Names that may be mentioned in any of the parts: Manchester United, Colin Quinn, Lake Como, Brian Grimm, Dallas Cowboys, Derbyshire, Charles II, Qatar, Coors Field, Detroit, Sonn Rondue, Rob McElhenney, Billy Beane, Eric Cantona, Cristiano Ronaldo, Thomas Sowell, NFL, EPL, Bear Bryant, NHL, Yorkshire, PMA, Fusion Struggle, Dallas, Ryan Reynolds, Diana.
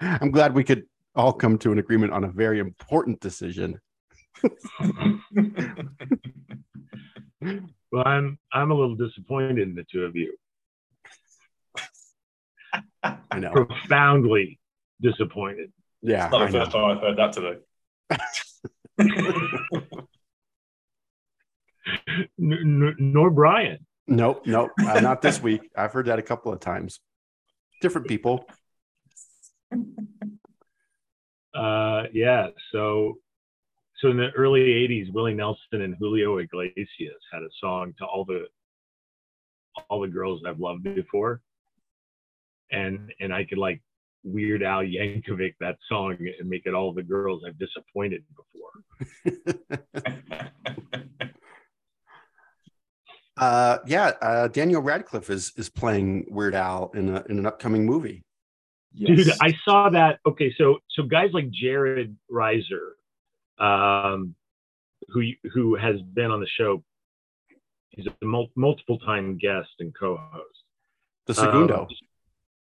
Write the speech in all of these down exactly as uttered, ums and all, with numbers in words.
I'm glad we could all come to an agreement on a very important decision. Well, I'm I'm a little disappointed in the two of you. I know. Profoundly disappointed. Yeah. It's not the first time I've heard that today. N- nor Brian. Nope, nope. Uh, not this week. I've heard that a couple of times. Different people. Uh, yeah, so so in the early eighties, Willie Nelson and Julio Iglesias had a song to all the all the girls I've loved before. And and I could like Weird Al Yankovic that song and make it all the girls I've disappointed before. Uh, yeah, uh, Daniel Radcliffe is is playing Weird Al in a, in an upcoming movie. Yes. Dude, I saw that. Okay, so so guys like Jared Reiser, um, who who has been on the show, he's a mul- multiple time guest and co-host. The Segundo. Um,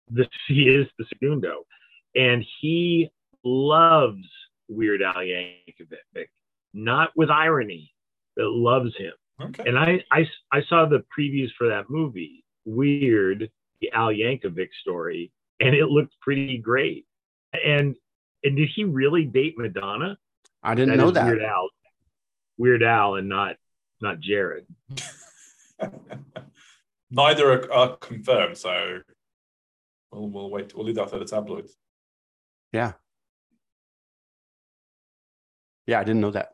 this he is the Segundo, and he loves Weird Al Yankovic, not with irony, but loves him. Okay. And I, I, I saw the previews for that movie, Weird, the Al Yankovic Story, and it looked pretty great. And and did he really date Madonna? I didn't that know that. Weird Al, Weird Al, and not not Jared. Neither are, are confirmed, so we'll we'll wait. We'll leave that for the tabloids. Yeah. Yeah, I didn't know that.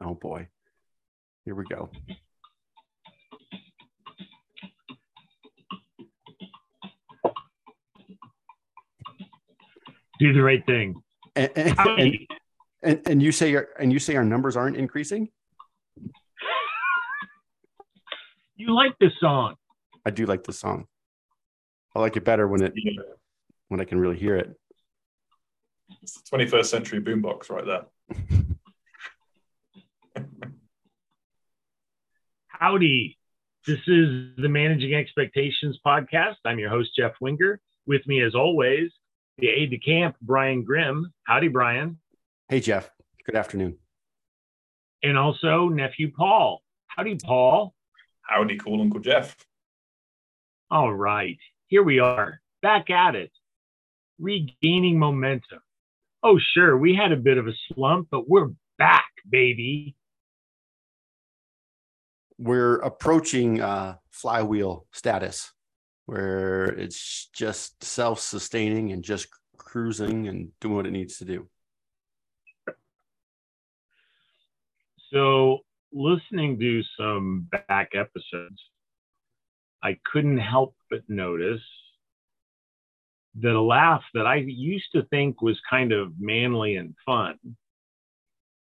Oh boy, here we go. Do the right thing. And and, and, and you say your and you say our numbers aren't increasing? You like this song. I do like this song. I like it better when it yeah. when I can really hear it. It's the twenty-first century boombox right there. Howdy, this is the Managing Expectations podcast. I'm your host, Jeff Winger. With me, as always, the aide-de-camp, Brian Grimm. Howdy, Brian. Hey, Jeff. Good afternoon. And also, nephew Paul. Howdy, Paul. Howdy, cool Uncle Jeff. All right. Here we are, back at it, regaining momentum. Oh, sure, we had a bit of a slump, but we're back, baby. We're approaching uh, flywheel status, where it's just self-sustaining and just cruising and doing what it needs to do. So listening to some back episodes, I couldn't help but notice that a laugh that I used to think was kind of manly and fun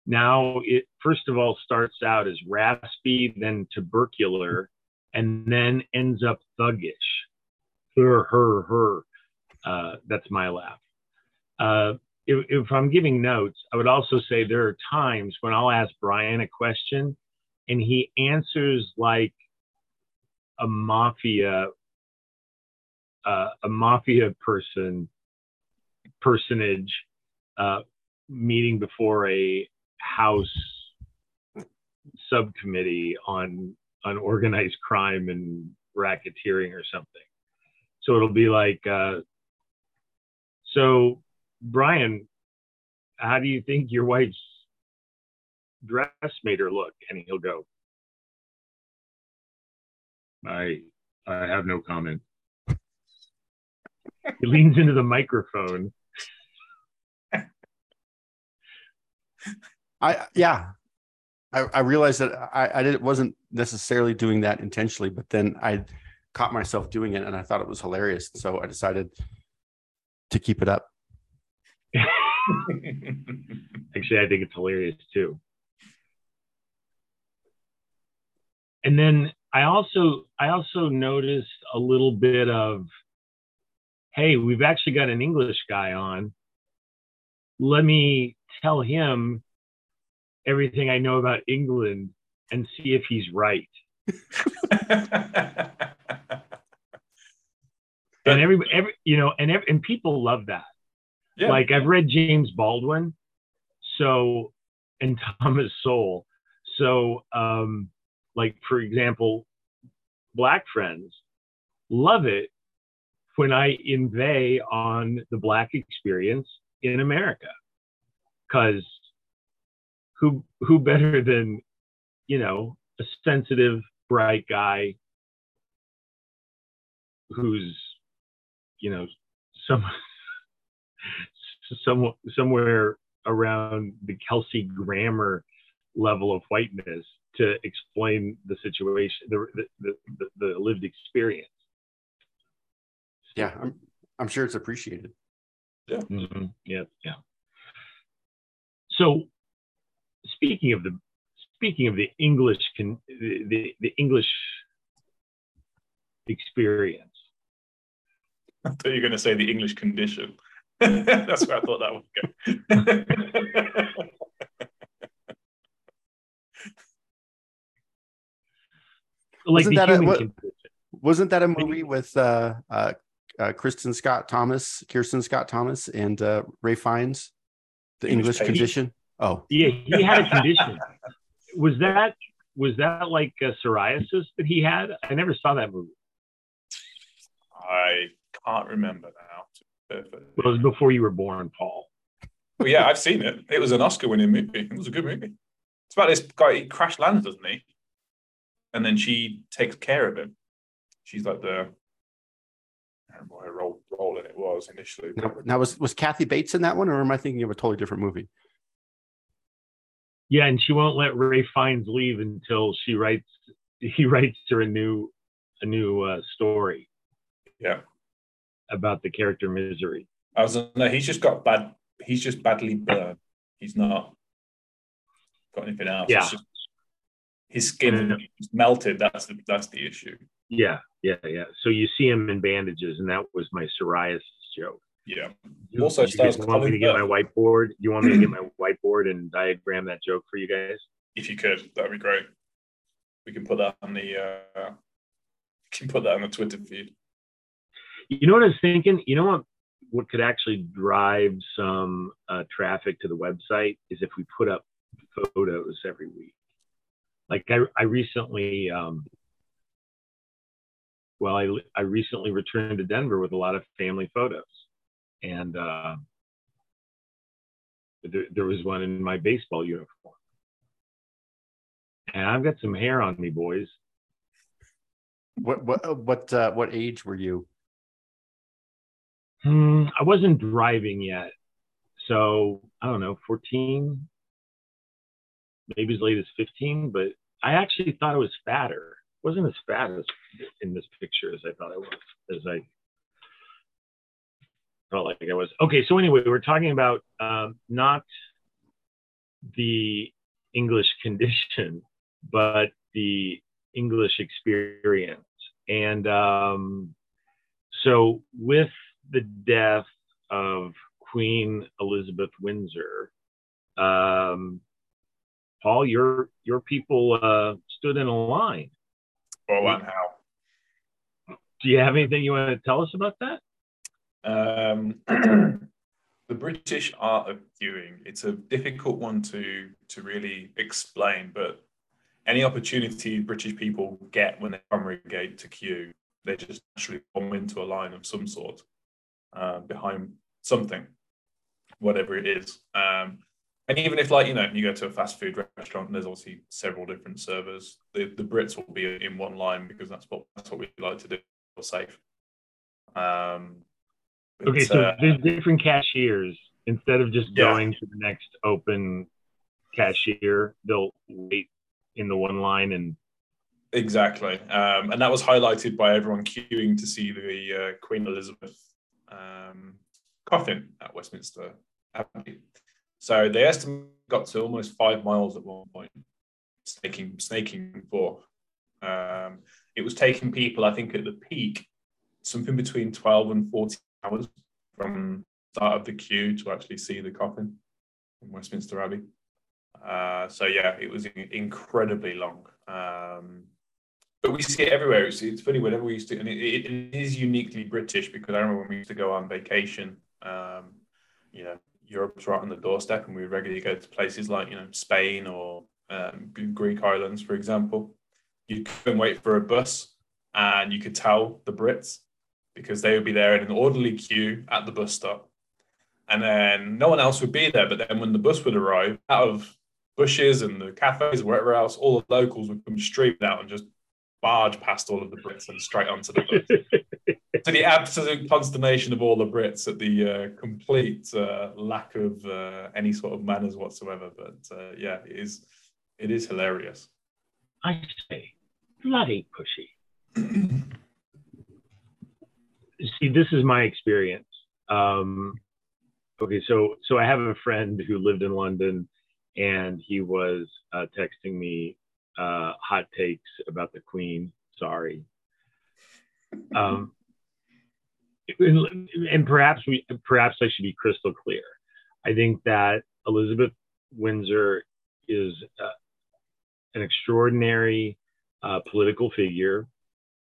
now it first of all starts out as raspy, then tubercular, and then ends up thuggish. Her, her, her. Uh, that's my laugh. Uh, if, if I'm giving notes, I would also say there are times when I'll ask Brian a question and he answers like a mafia, uh, a mafia person, personage uh, meeting before a House subcommittee on on organized crime and racketeering or something. So it'll be like, uh, so Brian, how do you think your wife's dress made her look? And he'll go, I I have no comment. He leans into the microphone. I yeah, I, I realized that I, I didn't wasn't necessarily doing that intentionally, but then I caught myself doing it, and I thought it was hilarious. So I decided to keep it up. Actually, I think it's hilarious too. And then I also I also noticed a little bit of, hey, we've actually got an English guy on. Let me tell him everything I know about England and see if he's right. and every, every, you know, and every, and people love that. Yeah. Like I've read James Baldwin, so and Thomas Sowell. So, um, like for example, Black friends love it when I inveigh on the Black experience in America, because who who better than, you know, a sensitive, bright guy who's, you know, some, some somewhere around the Kelsey Grammer level of whiteness to explain the situation, the the the, the lived experience. Yeah, I'm I'm sure it's appreciated. Yeah, mm-hmm. yeah, yeah. So, speaking of the speaking of the English con, the, the the English experience. I thought you were going to say the English condition. That's where I thought that would go. Like wasn't, that a, what, wasn't that a movie with uh, uh, uh, Kristen Scott Thomas, Kirsten Scott Thomas, and uh, Ray Fiennes? The English he, Condition. Oh, yeah, he had a condition. was that was that like a psoriasis that he had? I never saw that movie. I can't remember now. Well, it was before you were born, Paul. Well, yeah, I've seen it. It was an Oscar-winning movie. It was a good movie. It's about this guy. He crash lands, doesn't he? And then she takes care of him. She's like the, I don't know what her role, role in it was initially. Now, now, was was Kathy Bates in that one, or am I thinking of a totally different movie? Yeah, and she won't let Ray Fiennes leave until she writes. He writes her a new, a new uh, story. Yeah, about the character Misery. I was no. He's just got bad. He's just badly burned. He's not got anything else. Yeah. His skin is melted. That's the that's the issue. Yeah, yeah, yeah. So you see him in bandages, and that was my psoriasis joke. Yeah. You, also, you stars want Colin me to get Firth. my whiteboard? You want me to get my whiteboard and diagram that joke for you guys? If you could, that'd be great. We can put that on the. Uh, can put that on the Twitter feed. You know what I was thinking? You know what? What could actually drive some uh, traffic to the website is if we put up photos every week. Like I, I recently, um, well, I, I recently returned to Denver with a lot of family photos, and uh, there, there was one in my baseball uniform, and I've got some hair on me, boys. What what what uh, what age were you? Hmm, I wasn't driving yet, so I don't know, fourteen. Maybe as late as fifteen, but I actually thought I was fatter. I wasn't as fat as in this picture as I thought I was, as I felt like I was. Okay, so anyway, we're talking about um, not the English condition, but the English experience. And um, so with the death of Queen Elizabeth Windsor, um, Paul, your your people uh, stood in a line. Oh, and how? Do you have anything you want to tell us about that? Um, the British art of queuing. It's a difficult one to to really explain, but any opportunity British people get when they congregate to queue, they just actually form into a line of some sort uh, behind something, whatever it is. Um, And even if, like, you know, you go to a fast food restaurant and there's obviously several different servers, the, the Brits will be in one line because that's what that's what we like to do. We're safe. Um, but, okay, so uh, there's different cashiers. Instead of just yeah. going to the next open cashier, they'll wait in the one line and... Exactly. Um, and that was highlighted by everyone queuing to see the uh, Queen Elizabeth um, coffin at Westminster Abbey. So they estimate got to almost five miles at one point, snaking, snaking forth. Um, it was taking people, I think, at the peak, something between twelve and fourteen hours from the start of the queue to actually see the coffin in Westminster Abbey. Uh, so, yeah, it was incredibly long. Um, But we see it everywhere. It's, it's funny, whenever we used to, and it, it is uniquely British, because I remember when we used to go on vacation, um, you know, Europe's right on the doorstep, and we regularly go to places like, you know, Spain or um, Greek islands, for example. You couldn't wait for a bus, and you could tell the Brits, because they would be there in an orderly queue at the bus stop. And then no one else would be there. But then when the bus would arrive, out of bushes and the cafes, wherever else, all the locals would come streamed out and just barge past all of the Brits and straight onto the bus. To the absolute consternation of all the Brits, at the uh, complete uh, lack of uh, any sort of manners whatsoever. But uh, yeah, it is it is hilarious. I say, bloody pushy. See, this is my experience. Um, okay, so so I have a friend who lived in London, and he was uh, texting me uh, hot takes about the Queen. Sorry. Um, and, and perhaps we, perhaps I should be crystal clear. I think that Elizabeth Windsor is uh, an extraordinary uh, political figure.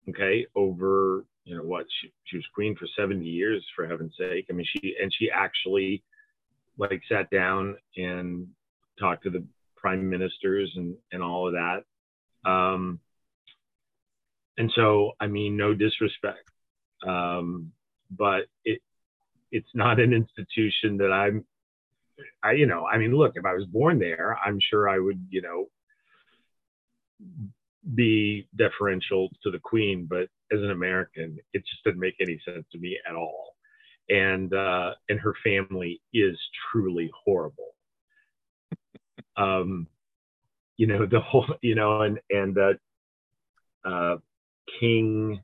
Okay, over. You know what? She, she was queen for seventy years, for heaven's sake. I mean, she and she actually like sat down and talked to the prime ministers and, and all of that. Um, and so, I mean, no disrespect, um, but it it's not an institution that I'm, I you know, I mean, look, if I was born there, I'm sure I would, you know, be deferential to the Queen, but as an American, it just didn't make any sense to me at all. And uh, and her family is truly horrible. Um, you know, the whole, you know, and and uh, uh, King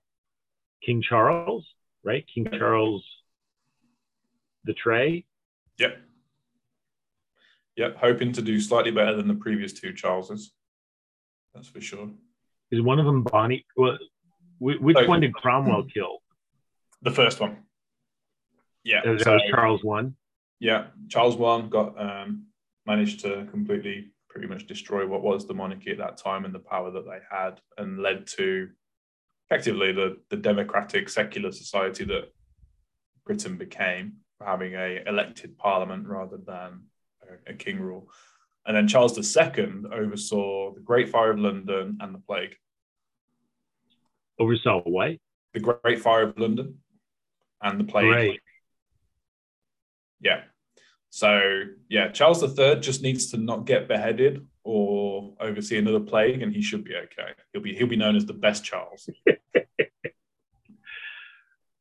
King Charles, right? King Charles the Tray. Yep. Yep. Hoping to do slightly better than the previous two Charleses. That's for sure. Is one of them Bonnie? Well, which so, one did Cromwell kill? The first one. Yeah. That was so, Charles the First. Yeah. Charles the First got um, managed to completely pretty much destroy what was the monarchy at that time and the power that they had, and led to effectively the, the democratic secular society that Britain became, having a elected parliament rather than a, a king rule. And then Charles the Second oversaw the Great Fire of London and the plague. Oversaw what? The Great Fire of London and the plague. Great. Yeah. So, yeah, Charles the Third just needs to not get beheaded or oversee another plague, and he should be okay. He'll be he'll be known as the best Charles.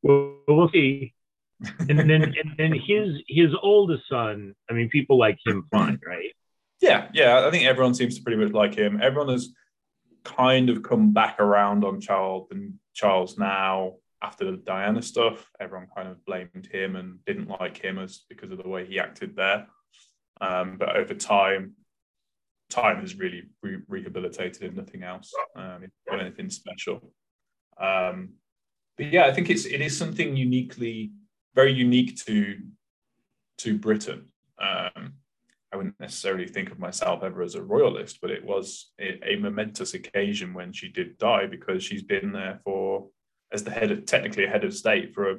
Well, we'll see. And then and then his his oldest son, I mean, people like him fine, right? Yeah, yeah. I think everyone seems to pretty much like him. Everyone has kind of come back around on Charles and Charles now after the Diana stuff. Everyone kind of blamed him and didn't like him as because of the way he acted there. Um, but over time, time has really re- rehabilitated him. Nothing else, um, it's not anything special. Um, but yeah, I think it's it is something uniquely, very unique to to Britain. Um, I wouldn't necessarily think of myself ever as a royalist, but it was a, a momentous occasion when she did die, because she's been there for, as the head of, technically a head of state for a,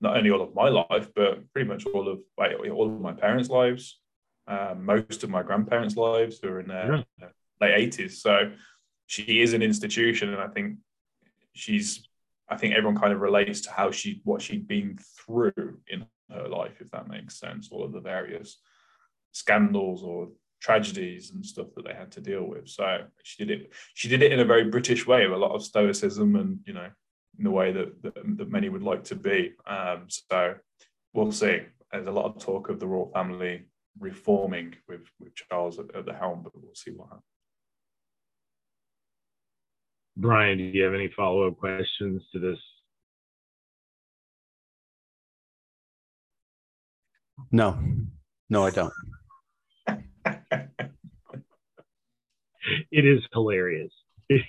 not only all of my life, but pretty much all of my, all of my parents' lives, uh, most of my grandparents' lives, who are in their yeah. late eighties. So she is an institution, and I think she's, I think everyone kind of relates to how she, what she'd been through in her life, if that makes sense, all of the various scandals or tragedies and stuff that they had to deal with. So she did it. She did it in a very British way, with a lot of stoicism, and you know, in the way that that, that many would like to be. Um, so we'll see. There's a lot of talk of the royal family reforming with with Charles at, at the helm, but we'll see what happens. Brian, do you have any follow-up questions to this? No, no, I don't. It is hilarious. It's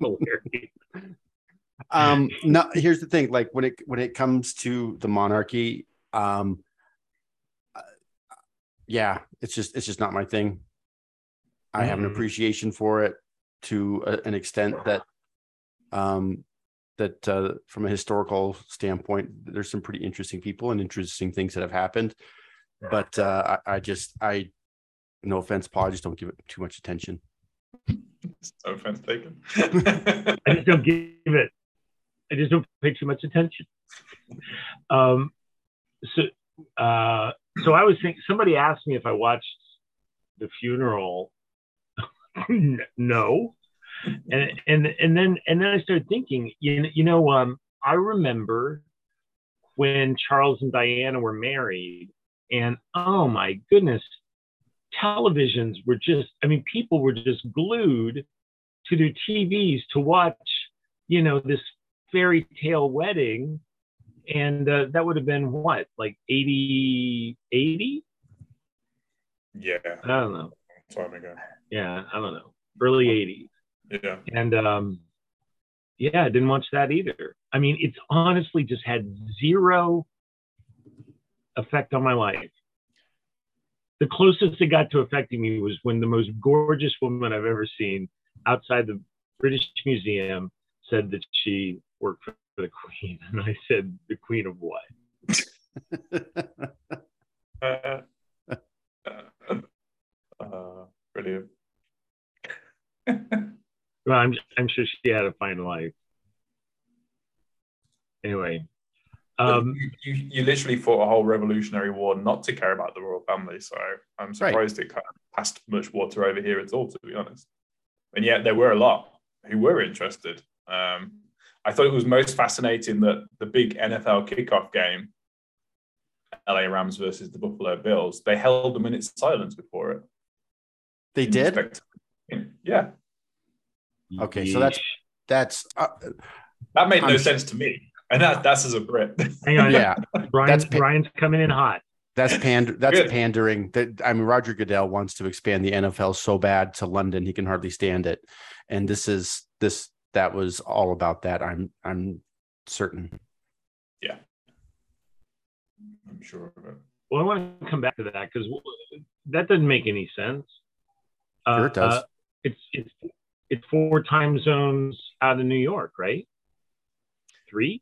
hilarious. Um, no, here's the thing. Like when it when it comes to the monarchy, um, uh, yeah, it's just it's just not my thing. I mm-hmm. have an appreciation for it. to a, an extent that um, that uh, from a historical standpoint, there's some pretty interesting people and interesting things that have happened. But uh, I, I just, I, no offense, Paul, I just don't give it too much attention. No offense taken. I just don't give it. I just don't pay too much attention. Um, so, uh, so I was thinking. Somebody asked me if I watched the funeral. No, and and and then and then I started thinking. You you know, um, I remember when Charles and Diana were married, and oh my goodness, televisions were just. I mean, people were just glued to their T Vs to watch. You know, this fairy tale wedding, and uh, that would have been what, like eighty eighty? Yeah, I don't know, time ago. Yeah, I don't know, early eighties. Yeah. And um yeah, I didn't watch that either. I mean, it's honestly just had zero effect on my life. The closest it got to affecting me was when the most gorgeous woman I've ever seen outside the British Museum said that she worked for the Queen, and I said, the Queen of what? uh, uh, uh, brilliant. Well, I'm I'm sure she had a fine life. Anyway, um, you, you you literally fought a whole revolutionary war not to care about the royal family, so I'm surprised right. It kind of passed much water over here at all, to be honest. And yet there were a lot who were interested. Um, I thought it was most fascinating that the big N F L kickoff game, L A Rams versus the Buffalo Bills, they held a minute's silence before it. They did? Yeah. Okay, so that's... that's uh, that made I'm, no sense to me. And that, that's as a Brit. Hang on. Yeah. Brian's, pan- Brian's coming in hot. That's, pander- that's pandering. That, I mean, Roger Goodell wants to expand the N F L so bad to London, he can hardly stand it. And this is... this. That was all about that. I'm I'm certain. Yeah, I'm sure of it. Well, I want to come back to that because that doesn't make any sense. Sure, uh, it does. Uh, it's it's it's four time zones out of New York, right? Three.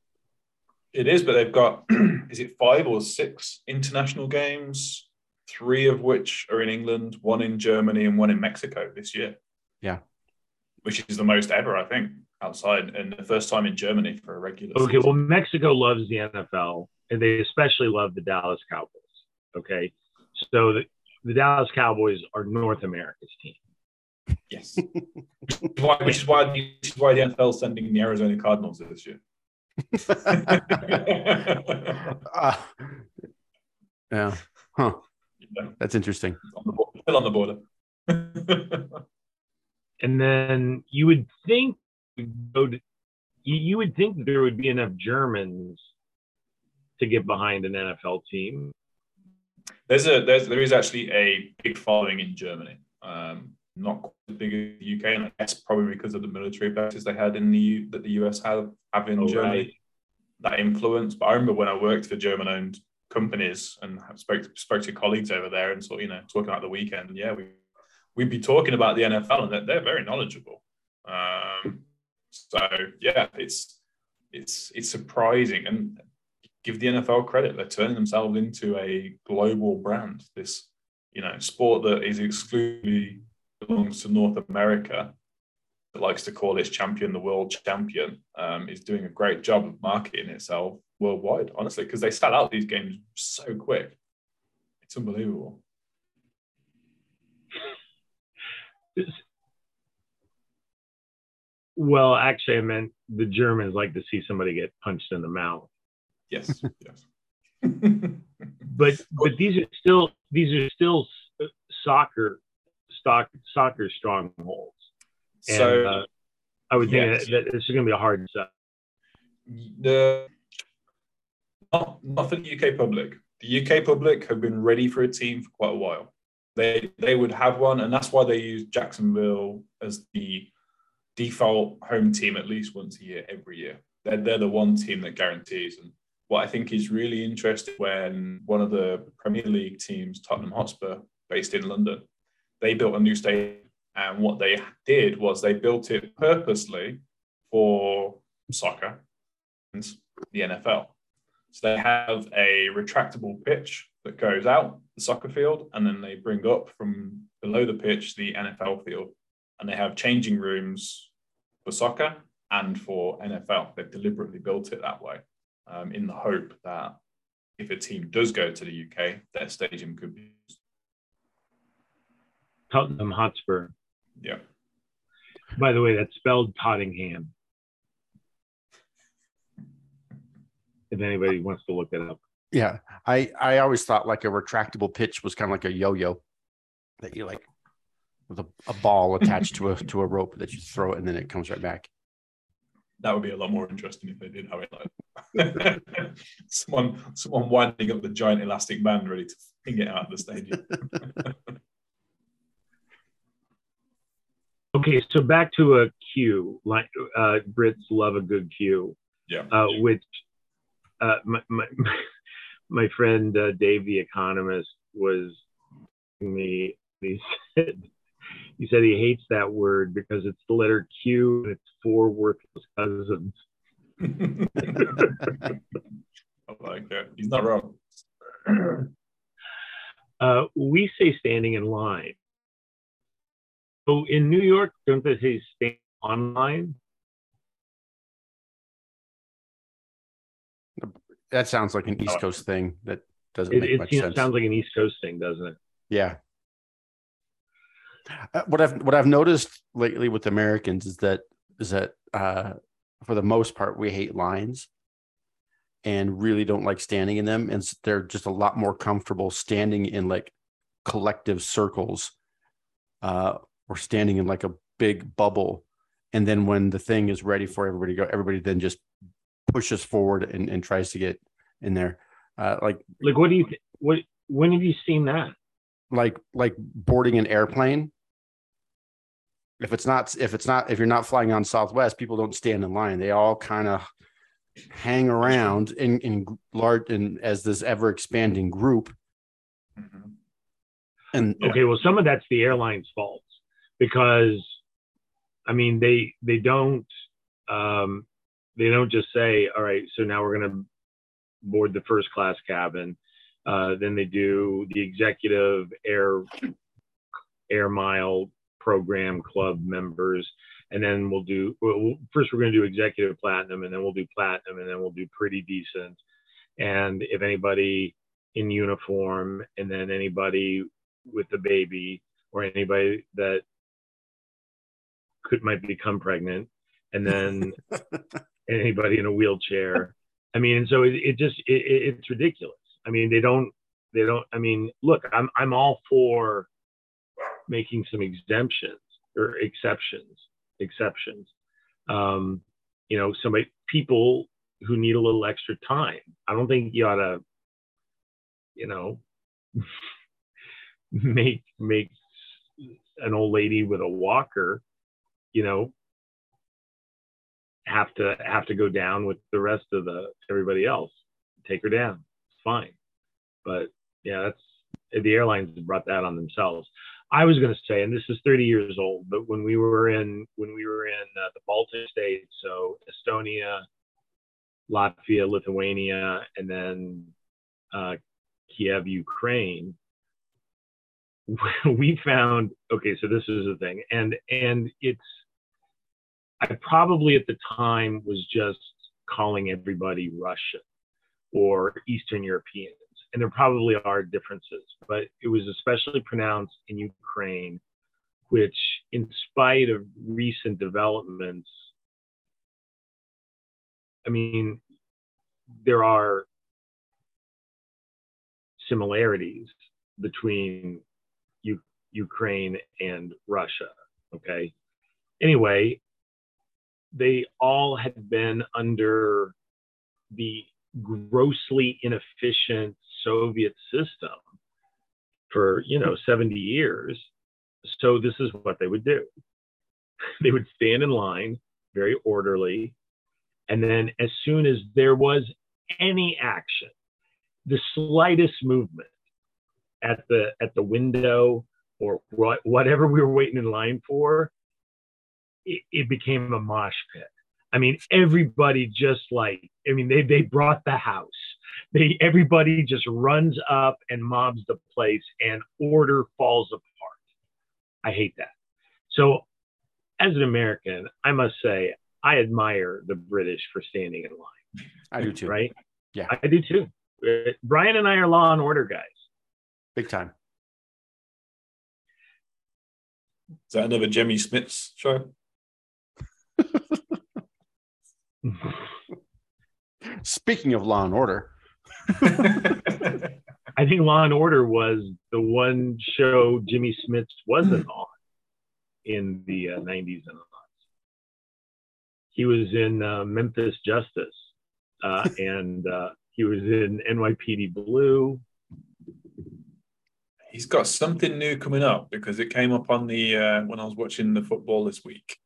It is, but they've got is it five or six international games? Three of which are in England, one in Germany, and one in Mexico this year. Yeah. Which is the most ever, I think, outside, and the first time in Germany for a regular season. Okay, well, Mexico loves the N F L, and they especially love the Dallas Cowboys, okay? So the, the Dallas Cowboys are North America's team. Yes. which, is why, which, is why, which is why the N F L is sending the Arizona Cardinals this year. uh, yeah. Huh. Yeah. That's interesting. On the border. Still on the border. And then you would think you would think there would be enough Germans to get behind an N F L team. There's a there's there is actually a big following in Germany, um, not quite as big as the U K, and that's probably because of the military bases they had in the U, that the U S have have in oh, Germany. Right. That influence. But I remember when I worked for German-owned companies and spoke spoke to colleagues over there and sort you know talking about the weekend. Yeah, we. We'd be talking about the N F L, and that they're very knowledgeable. Um, so yeah, it's it's it's surprising, and give the N F L credit; they're turning themselves into a global brand. This, you know, sport that is exclusively belongs to North America, that likes to call its champion the world champion, um, is doing a great job of marketing itself worldwide. Honestly, because they sell out these games so quick, it's unbelievable. Well, actually, I meant the Germans like to see somebody get punched in the mouth. Yes, yes. but but these are still these are still soccer stock soccer strongholds. And, so uh, I would think yes. that, that this is going to be a hard sell. The not, not for the U K public. The U K public have been ready for a team for quite a while. They they would have one, and that's why they use Jacksonville as the default home team at least once a year, every year. They're, they're the one team that guarantees. And what I think is really interesting when one of the Premier League teams, Tottenham Hotspur, based in London, they built a new stadium And what they did was they built it purposely for soccer and the N F L. So they have a retractable pitch that goes out the soccer field, and then they bring up from below the pitch the N F L field. And they have changing rooms for soccer and for N F L. They've deliberately built it that way, um, in the hope that if a team does go to the U K, their stadium could be used. Tottenham Hotspur. Yeah. By the way, that's spelled Tottingham. If anybody wants to look it up. Yeah. I, I always thought like a retractable pitch was kind of like a yo-yo that you like with a, a ball attached to a to a rope that you throw it and then it comes right back. That would be a lot more interesting if they did have it like someone someone winding up the giant elastic band ready to ping it out of the stadium. Okay, so back to a cue. Like uh, Brits love a good cue. Yeah. Uh, which uh, my, my my friend uh, Dave the economist was me. He said he said he hates that word because it's the letter Q and it's four worthless cousins. I like that. He's not wrong. Uh, we say standing in line. So in New York, don't they say stand online? That sounds like an East Coast thing. That doesn't it, make it much sense. It sounds like an East Coast thing, doesn't it? Yeah. Uh, what I've what I've noticed lately with Americans is that is that uh, for the most part we hate lines, and really don't like standing in them, and they're just a lot more comfortable standing in like collective circles. Uh, or standing in like a big bubble. And then when the thing is ready for everybody to go, everybody then just pushes forward and, and tries to get in there. Uh, like, like, what do you, th- what, when have you seen that? Like, like boarding an airplane. If it's not, if it's not, if you're not flying on Southwest, people don't stand in line. They all kind of hang around in, in large, and as this ever expanding group. Mm-hmm. And, okay, well, some of that's the airline's fault because, I mean, they they don't um, they don't just say, all right, so now we're going to board the first class cabin. Uh, then they do the executive air air mile program club members, and then we'll do we'll, first we're going to do executive platinum, and then we'll do platinum, and then we'll do pretty decent, and if anybody in uniform, and then anybody with the baby or anybody that could might become pregnant, and then anybody in a wheelchair. I mean, and so it, it just it, it, it's ridiculous. I mean, they don't they don't. I mean, look, I'm I'm all for making some exemptions or exceptions exceptions. Um, you know, somebody people who need a little extra time. I don't think you ought to, you know. make make an old lady with a walker, you know, have to have to go down with the rest of the everybody else. Take her down. It's fine. But yeah, that's the airlines brought that on themselves. I was going to say, and this is thirty years old, but when we were in when we were in uh, the Baltic states, so Estonia, Latvia, Lithuania, and then uh, Kiev, Ukraine. We found, okay, so this is the thing. And and it's, I probably at the time was just calling everybody Russian or Eastern Europeans. And there probably are differences, but it was especially pronounced in Ukraine, which in spite of recent developments, I mean, there are similarities between Ukraine and Russia. Okay. Anyway, they all had been under the grossly inefficient Soviet system for, you know, seventy years. So this is what they would do. They would stand in line very orderly. And then as soon as there was any action, the slightest movement at the at the window or whatever we were waiting in line for, it, it became a mosh pit. I mean, everybody just like, I mean, they they brought the house. They everybody just runs up and mobs the place, and order falls apart. I hate that. So as an American, I must say, I admire the British for standing in line. I do too. Right? Yeah. I do too. Brian and I are law and order guys. Big time. Is that another Jimmy Smith's show? Speaking of Law and Order. I think Law and Order was the one show Jimmy Smith wasn't on in the uh, nineties and aughts. He was in uh, Memphis Justice, uh, and uh, he was in N Y P D Blue. He's got something new coming up, because it came up on the uh, when I was watching the football this week,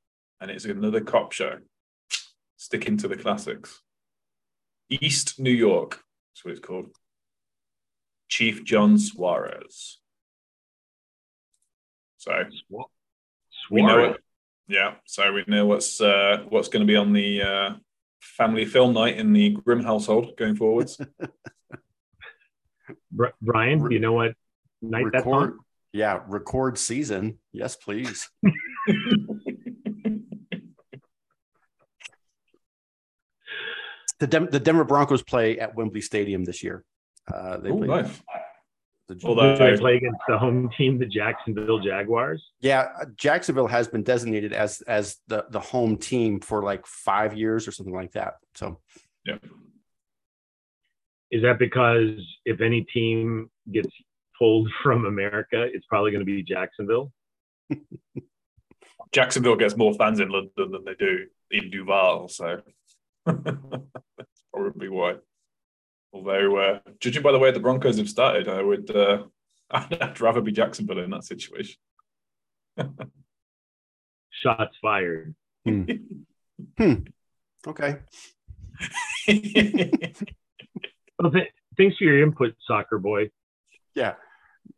and it's another cop show. Sticking to the classics. East New York, that's what it's called. Chief John Suarez. So Suarez. we know it. Yeah, so we know what's uh, what's going to be on the uh, family film night in the Grimm household going forwards. Brian, do you know what night record, that's on? Yeah, record season. Yes, please. The, Dem- the Denver Broncos play at Wembley Stadium this year. Uh, they Ooh, play, nice. the, the, they play against the home team, the Jacksonville Jaguars. Yeah, Jacksonville has been designated as as the, the home team for like five years or something like that. So, yeah. Is that because if any team gets pulled from America, it's probably going to be Jacksonville? Jacksonville gets more fans in London than they do in Duval, so... That's probably why. Although, uh, judging by the way the Broncos have started, I would uh, I'd rather be Jacksonville in that situation. Shots fired. Hmm. hmm. Okay. Well, th- thanks for your input, soccer boy. Yeah,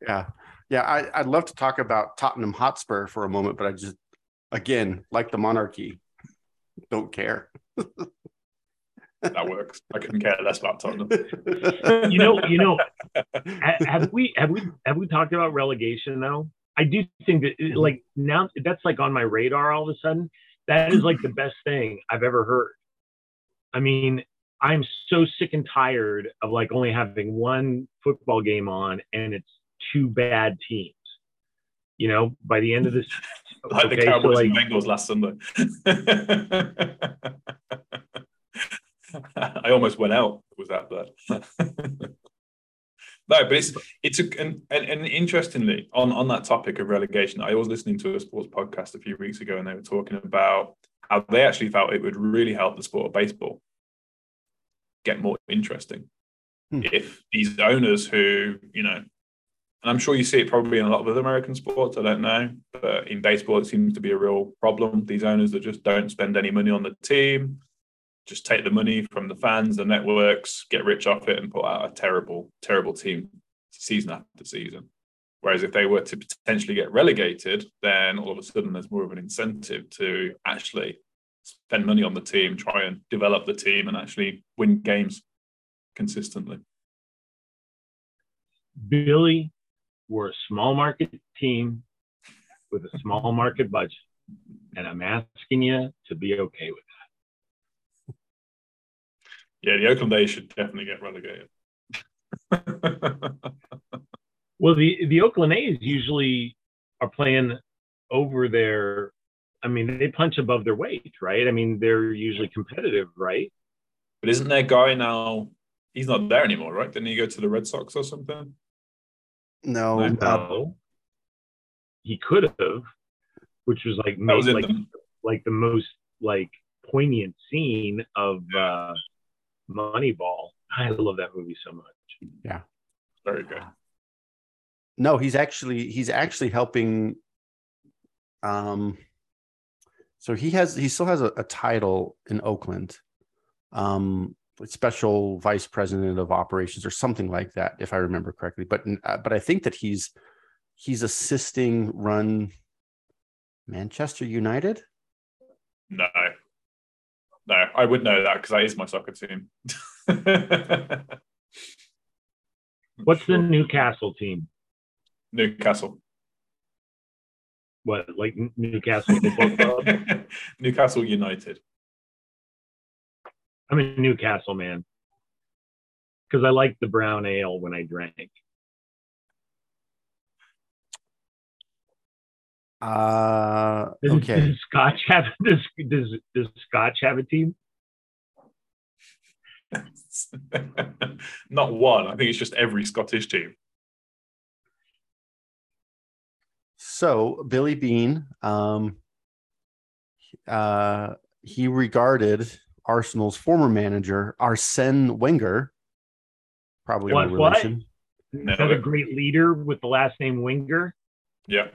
yeah, yeah. I, I'd love to talk about Tottenham Hotspur for a moment, but I just, again, like the monarchy, don't care. That works. I couldn't care less about Tottenham. You know, you know. Have we have we have we talked about relegation though? I do think that like now that's like on my radar all of a sudden. That is like the best thing I've ever heard. I mean, I'm so sick and tired of like only having one football game on and it's two bad teams. You know, by the end of this, like okay, the Cowboys so like, and Bengals last Sunday. I almost went out. It was that bad. No, but it's it's a, and, and and interestingly on on that topic of relegation, I was listening to a sports podcast a few weeks ago, and they were talking about how they actually felt it would really help the sport of baseball get more interesting hmm. if these owners who you know, and I'm sure you see it probably in a lot of other American sports. I don't know, but in baseball, it seems to be a real problem. These owners that just don't spend any money on the team. Just take the money from the fans, the networks, get rich off it, and put out a terrible, terrible team season after season. Whereas if they were to potentially get relegated, then all of a sudden there's more of an incentive to actually spend money on the team, try and develop the team, and actually win games consistently. Billy, we're a small market team with a small market budget, and I'm asking you to be okay with it. Yeah, the Oakland A's should definitely get relegated. Well, the, the Oakland A's usually are playing over their – I mean, they punch above their weight, right? I mean, they're usually competitive, right? But isn't their guy now – he's not there anymore, right? Didn't he go to the Red Sox or something? No. No. no. He could have, which was like was like, the- like the most like poignant scene of yeah. – uh, Moneyball. I love that movie so much. Yeah, very good. No, he's actually he's actually helping. Um, so he has he still has a, a title in Oakland, um, special vice president of operations or something like that, if I remember correctly. But uh, but I think that he's he's assisting run Manchester United? No. No, I would know that because that is my soccer team. What's the Newcastle team? Newcastle. What, like Newcastle Football Club? Newcastle United. I'm a Newcastle man because I liked the brown ale when I drank. Uh, okay. Does, does Scotch have does, does, does Scotch have a team? Not one. I think it's just every Scottish team. So Billy Beane, um, uh, he regarded Arsenal's former manager Arsene Wenger, probably what, no relation. What? No. Is that a great leader with the last name Winger? Yeah.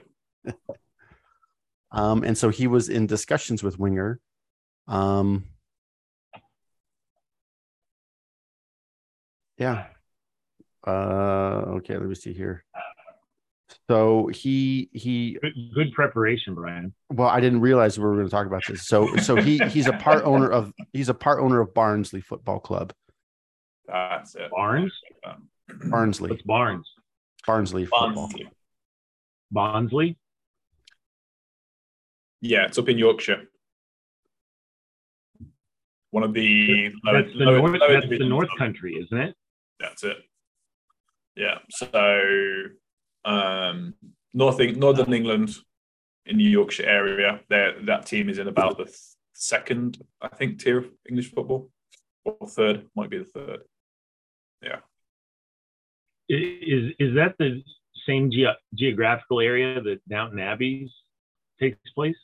Um, and so he was in discussions with Winger. Um, yeah. Uh, okay, let me see here. So he he good, good preparation, Brian. Well, I didn't realize we were going to talk about this. So so he he's a part owner of he's a part owner of Barnsley Football Club. That's it. Barnes? Barnsley. What's Barnes? Barnsley Football Club. Barnsley? Yeah, it's up in Yorkshire. One of the lower, that's the lower, north, lower that's the north country, isn't it? That's it. Yeah. So um, north, northern England in the Yorkshire area. There, that team is in about the second, I think, tier of English football, or third, might be the third. Yeah. Is is that the same ge- geographical area that Downton Abbey takes place?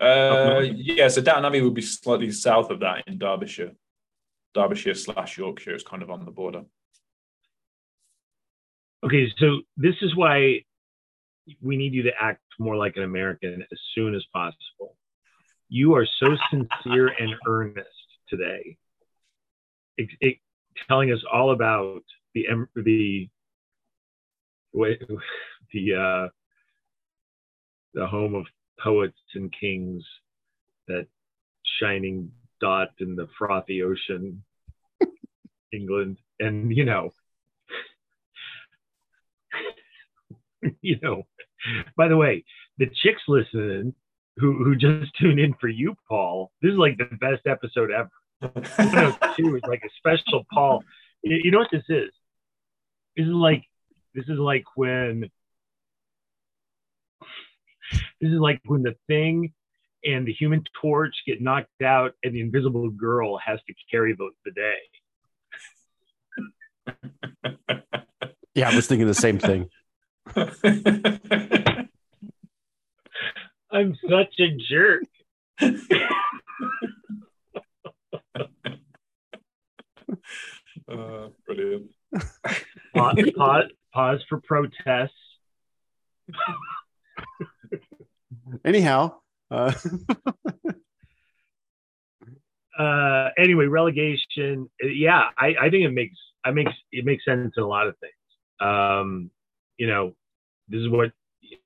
Uh, yeah, so Downton Abbey would be slightly south of that in Derbyshire. Derbyshire slash Yorkshire is kind of on the border. Okay, so this is why we need you to act more like an American as soon as possible. You are so sincere and earnest today, it, it, telling us all about the the the uh, the home of poets and kings, that shining dot in the frothy ocean, England. And, you know, you know, by the way, the chicks listening who, who just tuned in for you, Paul, this is like the best episode ever. Two is like a special Paul. You, you know what this is? This is like, this is like when This is like when The Thing and The Human Torch get knocked out and the Invisible Girl has to carry the, the day. Yeah, I was thinking the same thing. I'm such a jerk. uh, brilliant. Pause, pause, pause for protests. Anyhow, uh... uh, anyway, relegation. Yeah, I, I think it makes I makes it makes sense in a lot of things. Um, you know, this is what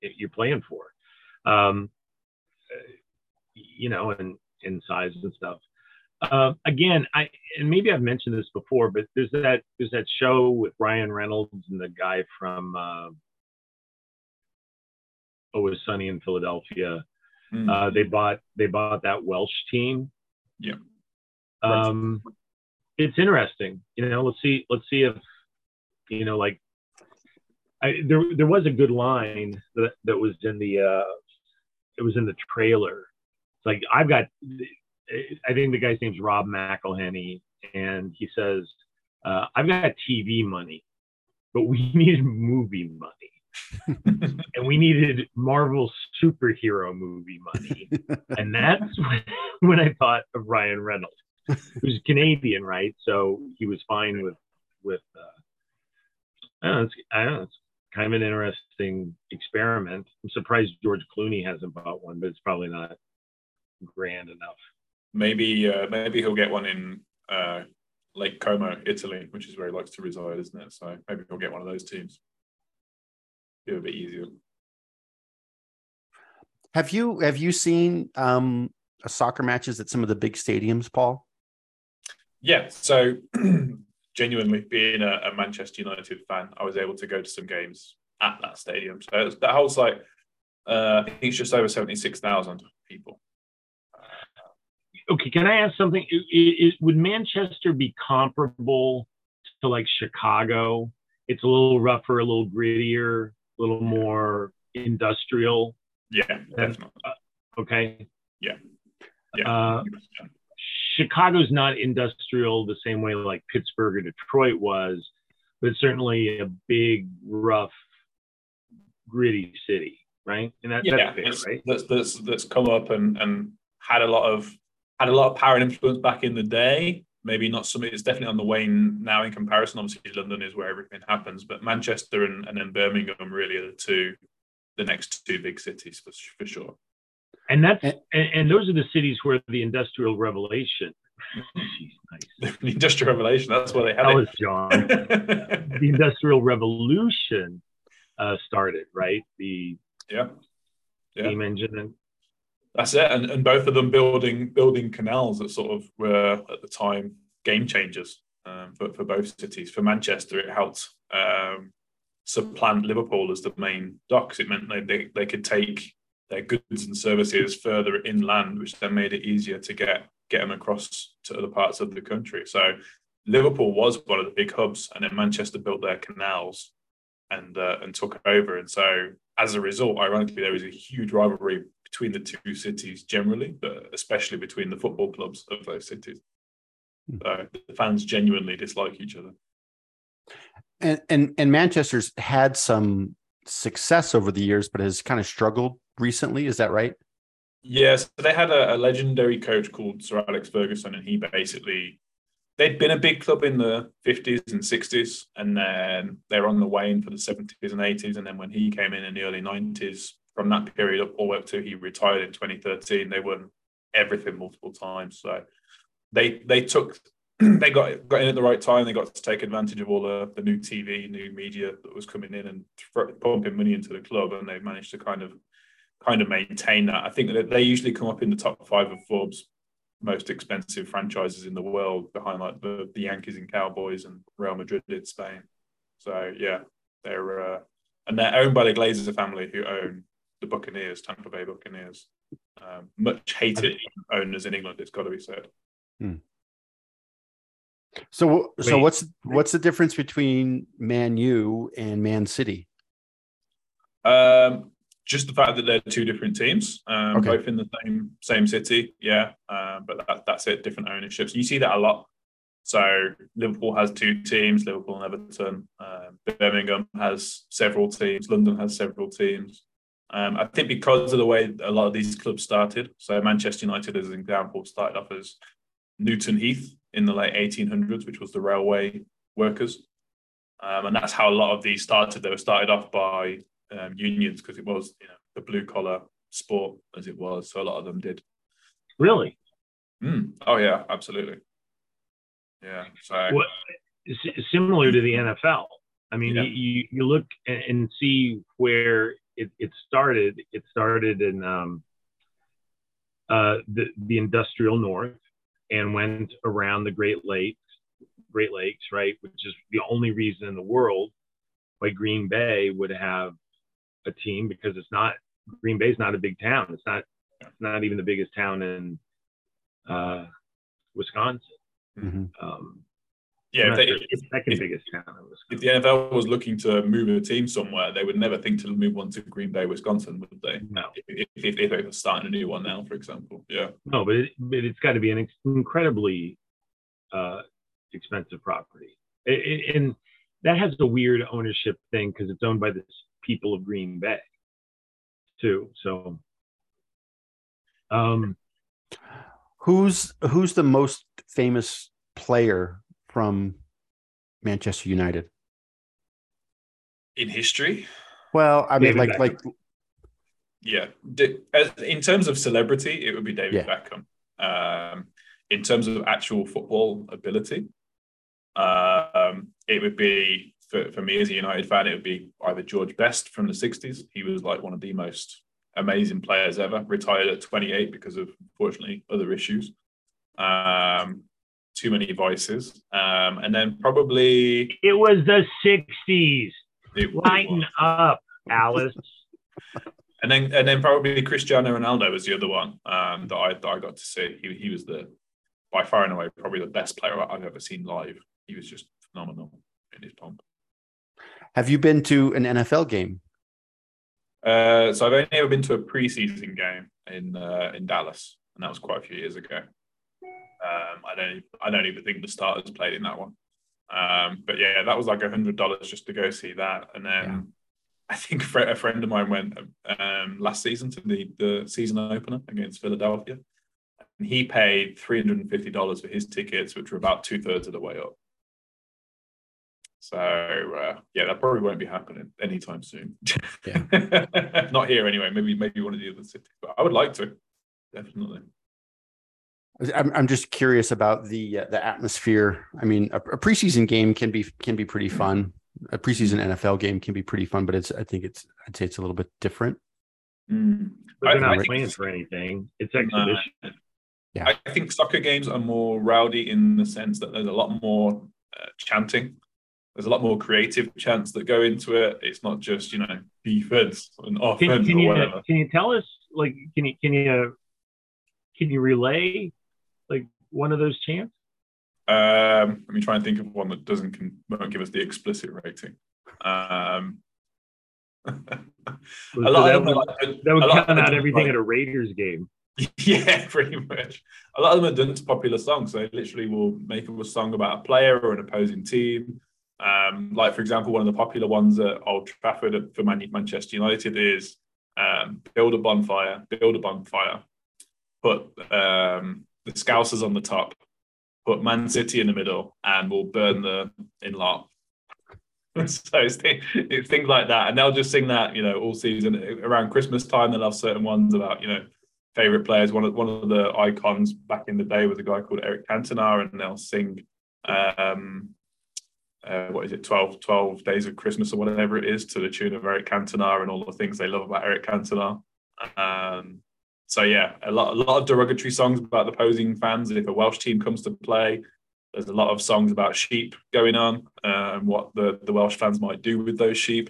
you're playing for. Um, you know, and in size and stuff. Uh, again, I and maybe I've mentioned this before, but there's that there's that show with Ryan Reynolds and the guy from. Uh, Always Sunny in Philadelphia. Mm. Uh, they bought they bought that Welsh team. Yeah, um, it's interesting. You know, let's see let's see if you know like I, there there was a good line that, that was in the uh, it was in the trailer. It's like I've got I think the guy's name's Rob McElhenney, and he says uh, I've got T V money, but we need movie money. And we needed Marvel superhero movie money. And that's when, when I thought of Ryan Reynolds, who's Canadian, right? So he was fine with, with uh, I don't know, it's, I don't know, it's kind of an interesting experiment. I'm surprised George Clooney hasn't bought one, but it's probably not grand enough. Maybe uh, maybe he'll get one in uh, Lake Como, Italy, which is where he likes to reside, isn't it? So maybe he'll get one of those teams. do it a bit easier. Have you have you seen um, soccer matches at some of the big stadiums, Paul? Yeah, so genuinely being a, a Manchester United fan, I was able to go to some games at that stadium. So it was, that holds like uh, I think it's just over seventy-six thousand people. Okay, can I ask something? It, it, would Manchester be comparable to like Chicago? It's a little rougher, a little grittier, a little more industrial. Yeah, definitely. Uh, okay. Yeah. Yeah. Uh, Chicago's not industrial the same way like Pittsburgh or Detroit was, but it's certainly a big, rough, gritty city, right? And that, yeah, that's fair, that's, right? That's, that's that's come up and, and had a lot of had a lot of power and influence back in the day. Maybe not something that's definitely on the wane now in comparison. Obviously, London is where everything happens, but Manchester and, and then Birmingham really are the two. The next two big cities for, for sure, and that's and, and those are the cities where the Industrial Revolution, geez, nice. the Industrial Revolution. That's where they had it. John. The Industrial Revolution uh, started, right? The yeah, yeah. steam engine. And- that's it, and and both of them building building canals that sort of were at the time game changers um, for for both cities. For Manchester, it helped. Um, supplant Liverpool as the main docks. It meant they, they they could take their goods and services further inland, which then made it easier to get get them across to other parts of the country. So Liverpool was one of the big hubs, and then Manchester built their canals and uh, and took over. And so as a result, ironically, there is a huge rivalry between the two cities generally, but especially between the football clubs of those cities. So the fans genuinely dislike each other. And, and and Manchester's had some success over the years, but has kind of struggled recently. Is that right? Yes. They had a, a legendary coach called Sir Alex Ferguson, and he basically, they'd been a big club in the fifties and sixties, and then they were on the wane for the seventies and eighties. And then when he came in in the early nineties, from that period up all the way up to he retired in twenty thirteen, they won everything multiple times. So they they took... They got got in at the right time. They got to take advantage of all the, the new T V, new media that was coming in and th- pumping money into the club, and they managed to kind of kind of maintain that. I think that they usually come up in the top five of Forbes' most expensive franchises in the world, behind like the, the Yankees and Cowboys and Real Madrid in Spain. So yeah, they're uh, and they're owned by the Glazer family, who own the Buccaneers, Tampa Bay Buccaneers. Um, much hated owners in England, it's got to be said. Hmm. So, so wait, what's what's the difference between Man U and Man City? Um, just the fact that they're two different teams, um, okay. both in the same same city. Yeah, uh, but that, that's it. Different ownerships. You see that a lot. So Liverpool has two teams: Liverpool and Everton. Uh, Birmingham has several teams. London has several teams. Um, I think because of the way a lot of these clubs started. So Manchester United, as an example, started off as Newton Heath in the late eighteen hundreds, which was the railway workers. Um, and that's how a lot of these started. They were started off by um, unions because it was, you know, the blue-collar sport as it was. So a lot of them did. Really? Mm. Oh, yeah, absolutely. Yeah. So well, similar to the N F L. I mean, yeah. you, you look and see where it, it started. It started in um, uh, the, the industrial north, and went around the Great Lakes, Great Lakes, right? Which is the only reason in the world why Green Bay would have a team, because it's not, Green Bay's not a big town. It's not, it's not even the biggest town in uh, Wisconsin. Mm-hmm. Um, yeah, if they, sure it's the second if, biggest town in Wisconsin. If the N F L was looking to move a team somewhere, they would never think to move one to Green Bay, Wisconsin, would they? No. If, if, if they were starting a new one now, for example. Yeah. No, but, it, but it's got to be an incredibly uh, expensive property. It, it, and that has a weird ownership thing because it's owned by the people of Green Bay, too. So, um, who's who's the most famous player from Manchester United in history? Well, I mean, David like, Beckham. like, yeah. As, in terms of celebrity, it would be David yeah. Beckham. Um, in terms of actual football ability, um, it would be for, for me as a United fan, it would be either George Best from the sixties. He was like one of the most amazing players ever, retired at twenty-eight because of, unfortunately, other issues. Um, too many vices. Um, and then probably... It was the sixties. It Lighten was. up, Alice. And then and then probably Cristiano Ronaldo was the other one um, that, I, that I got to see. He, he was the, by far and away, probably the best player I've ever seen live. He was just phenomenal in his pomp. Have you been to an N F L game? Uh, so I've only ever been to a preseason game in uh, in Dallas, and that was quite a few years ago. Um, I don't I don't even think the starters played in that one. Um, but yeah, that was like a hundred dollars just to go see that. And then yeah. I think a friend of mine went um, last season to the, the season opener against Philadelphia, and he paid three hundred and fifty dollars for his tickets, which were about two thirds of the way up. So, uh, yeah, that probably won't be happening anytime soon. Yeah. Not here anyway. Maybe maybe one of the other cities. But I would like to, definitely. I'm I'm just curious about the uh, the atmosphere. I mean, a, a preseason game can be can be pretty fun. A preseason N F L game can be pretty fun, but it's I think it's I'd say it's a little bit different. Mm. But they're I, not I playing for anything. It's exhibition. Uh, yeah, I think soccer games are more rowdy in the sense that there's a lot more uh, chanting. There's a lot more creative chants that go into it. It's not just, you know, defense and offense can, can or whatever. You, can you tell us, like, can you can you can you relay like one of those chants? Um, let me try and think of one that doesn't can, won't give us the explicit rating. Um, a so lot that of them would, are like, that would count out everything like, at a Raiders game. Yeah, pretty much. A lot of them are done to popular songs. So they literally will make up a song about a player or an opposing team. Um, like, for example, one of the popular ones at Old Trafford for Man- Manchester United is um, build a bonfire, build a bonfire, put um, the Scousers on the top, put Man City in the middle, and we'll burn the in lot. So it's, th- it's things like that. And they'll just sing that, you know, all season. Around Christmas time, they'll have certain ones about, you know, favourite players. One of, one of the icons back in the day was a guy called Eric Cantona, and they'll sing... Um, Uh, what is it, twelve, twelve Days of Christmas or whatever it is, to the tune of Eric Cantona and all the things they love about Eric Cantona. Um, so, yeah, a lot, a lot of derogatory songs about the opposing fans. If a Welsh team comes to play, there's a lot of songs about sheep going on uh, and what the, the Welsh fans might do with those sheep,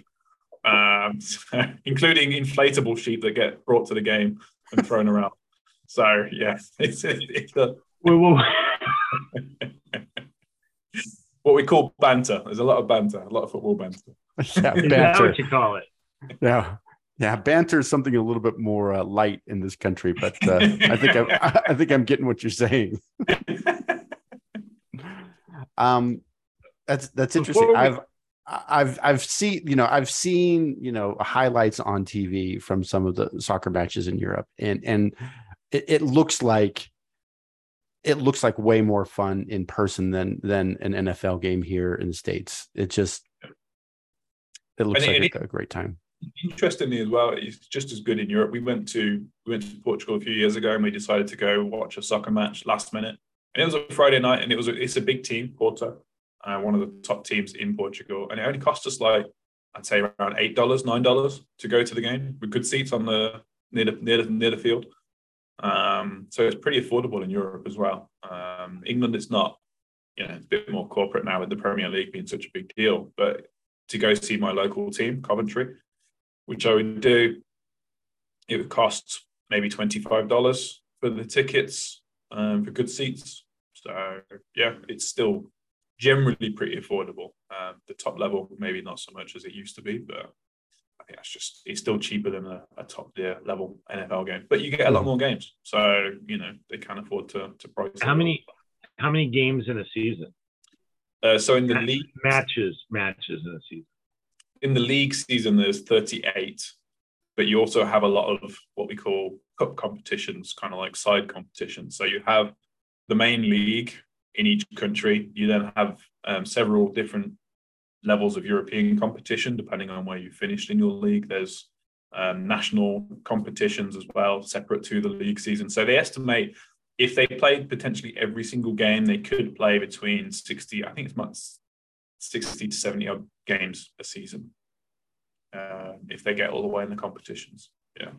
um, so, including inflatable sheep that get brought to the game and thrown around. So, yeah, it's, it's a... Whoa, whoa. What we call banter. There's a lot of banter, a lot of football banter. Yeah, banter. Is that what you call it? Yeah, yeah. Banter is something a little bit more uh, light in this country, but uh, I think I'm, I think I'm getting what you're saying. um, that's that's interesting. We... I've I've I've seen you know I've seen you know highlights on T V from some of the soccer matches in Europe, and and it, it looks like. It looks like way more fun in person than than an N F L game here in the States. It just it looks and like it, it's a great time. Interestingly, as well, it's just as good in Europe. We went to we went to Portugal a few years ago, and we decided to go watch a soccer match last minute. And it was a Friday night, and it was a, it's a big team, Porto, uh, one of the top teams in Portugal, and it only cost us like I'd say around eight dollars, nine dollars to go to the game with good seats on the near the near the, near the field. Um, so it's pretty affordable in Europe as well. Um, England, it's not, you know, it's a bit more corporate now with the Premier League being such a big deal. But to go see my local team, Coventry, which I would do, it would cost maybe twenty-five dollars for the tickets, um, for good seats. So, yeah, it's still generally pretty affordable. Um, the top level, maybe not so much as it used to be, but... Yeah, it's just it's still cheaper than a, a top tier level N F L game, but you get a lot more games, so you know they can afford to to price. How many, how many games in a season? Uh, so in the matches, league matches, matches in a season. In the league season, there's thirty-eight, but you also have a lot of what we call cup competitions, kind of like side competitions. So you have the main league in each country. You then have um, several different levels of European competition, depending on where you finished in your league. There's um, national competitions as well, separate to the league season. So they estimate if they played potentially every single game, they could play between sixty, I think it's sixty to seventy odd games a season uh, if they get all the way in the competitions. Yeah.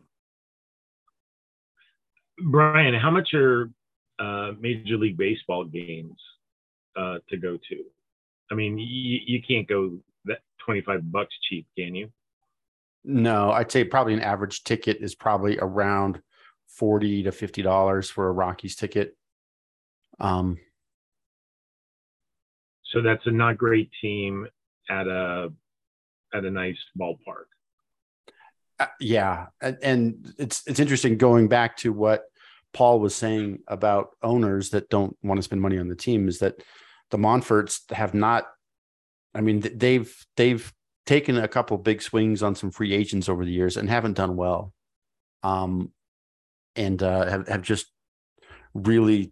Brian, how much are uh, Major League Baseball games uh, to go to? I mean, you, you can't go that twenty-five bucks cheap, can you? No, I'd say probably an average ticket is probably around forty to fifty dollars for a Rockies ticket. Um, so that's a not great team at a at a nice ballpark. Uh, yeah, and it's it's interesting going back to what Paul was saying about owners that don't want to spend money on the team is that the Montforts have not. I mean, they've they've taken a couple of big swings on some free agents over the years and haven't done well, um, and uh, have have just really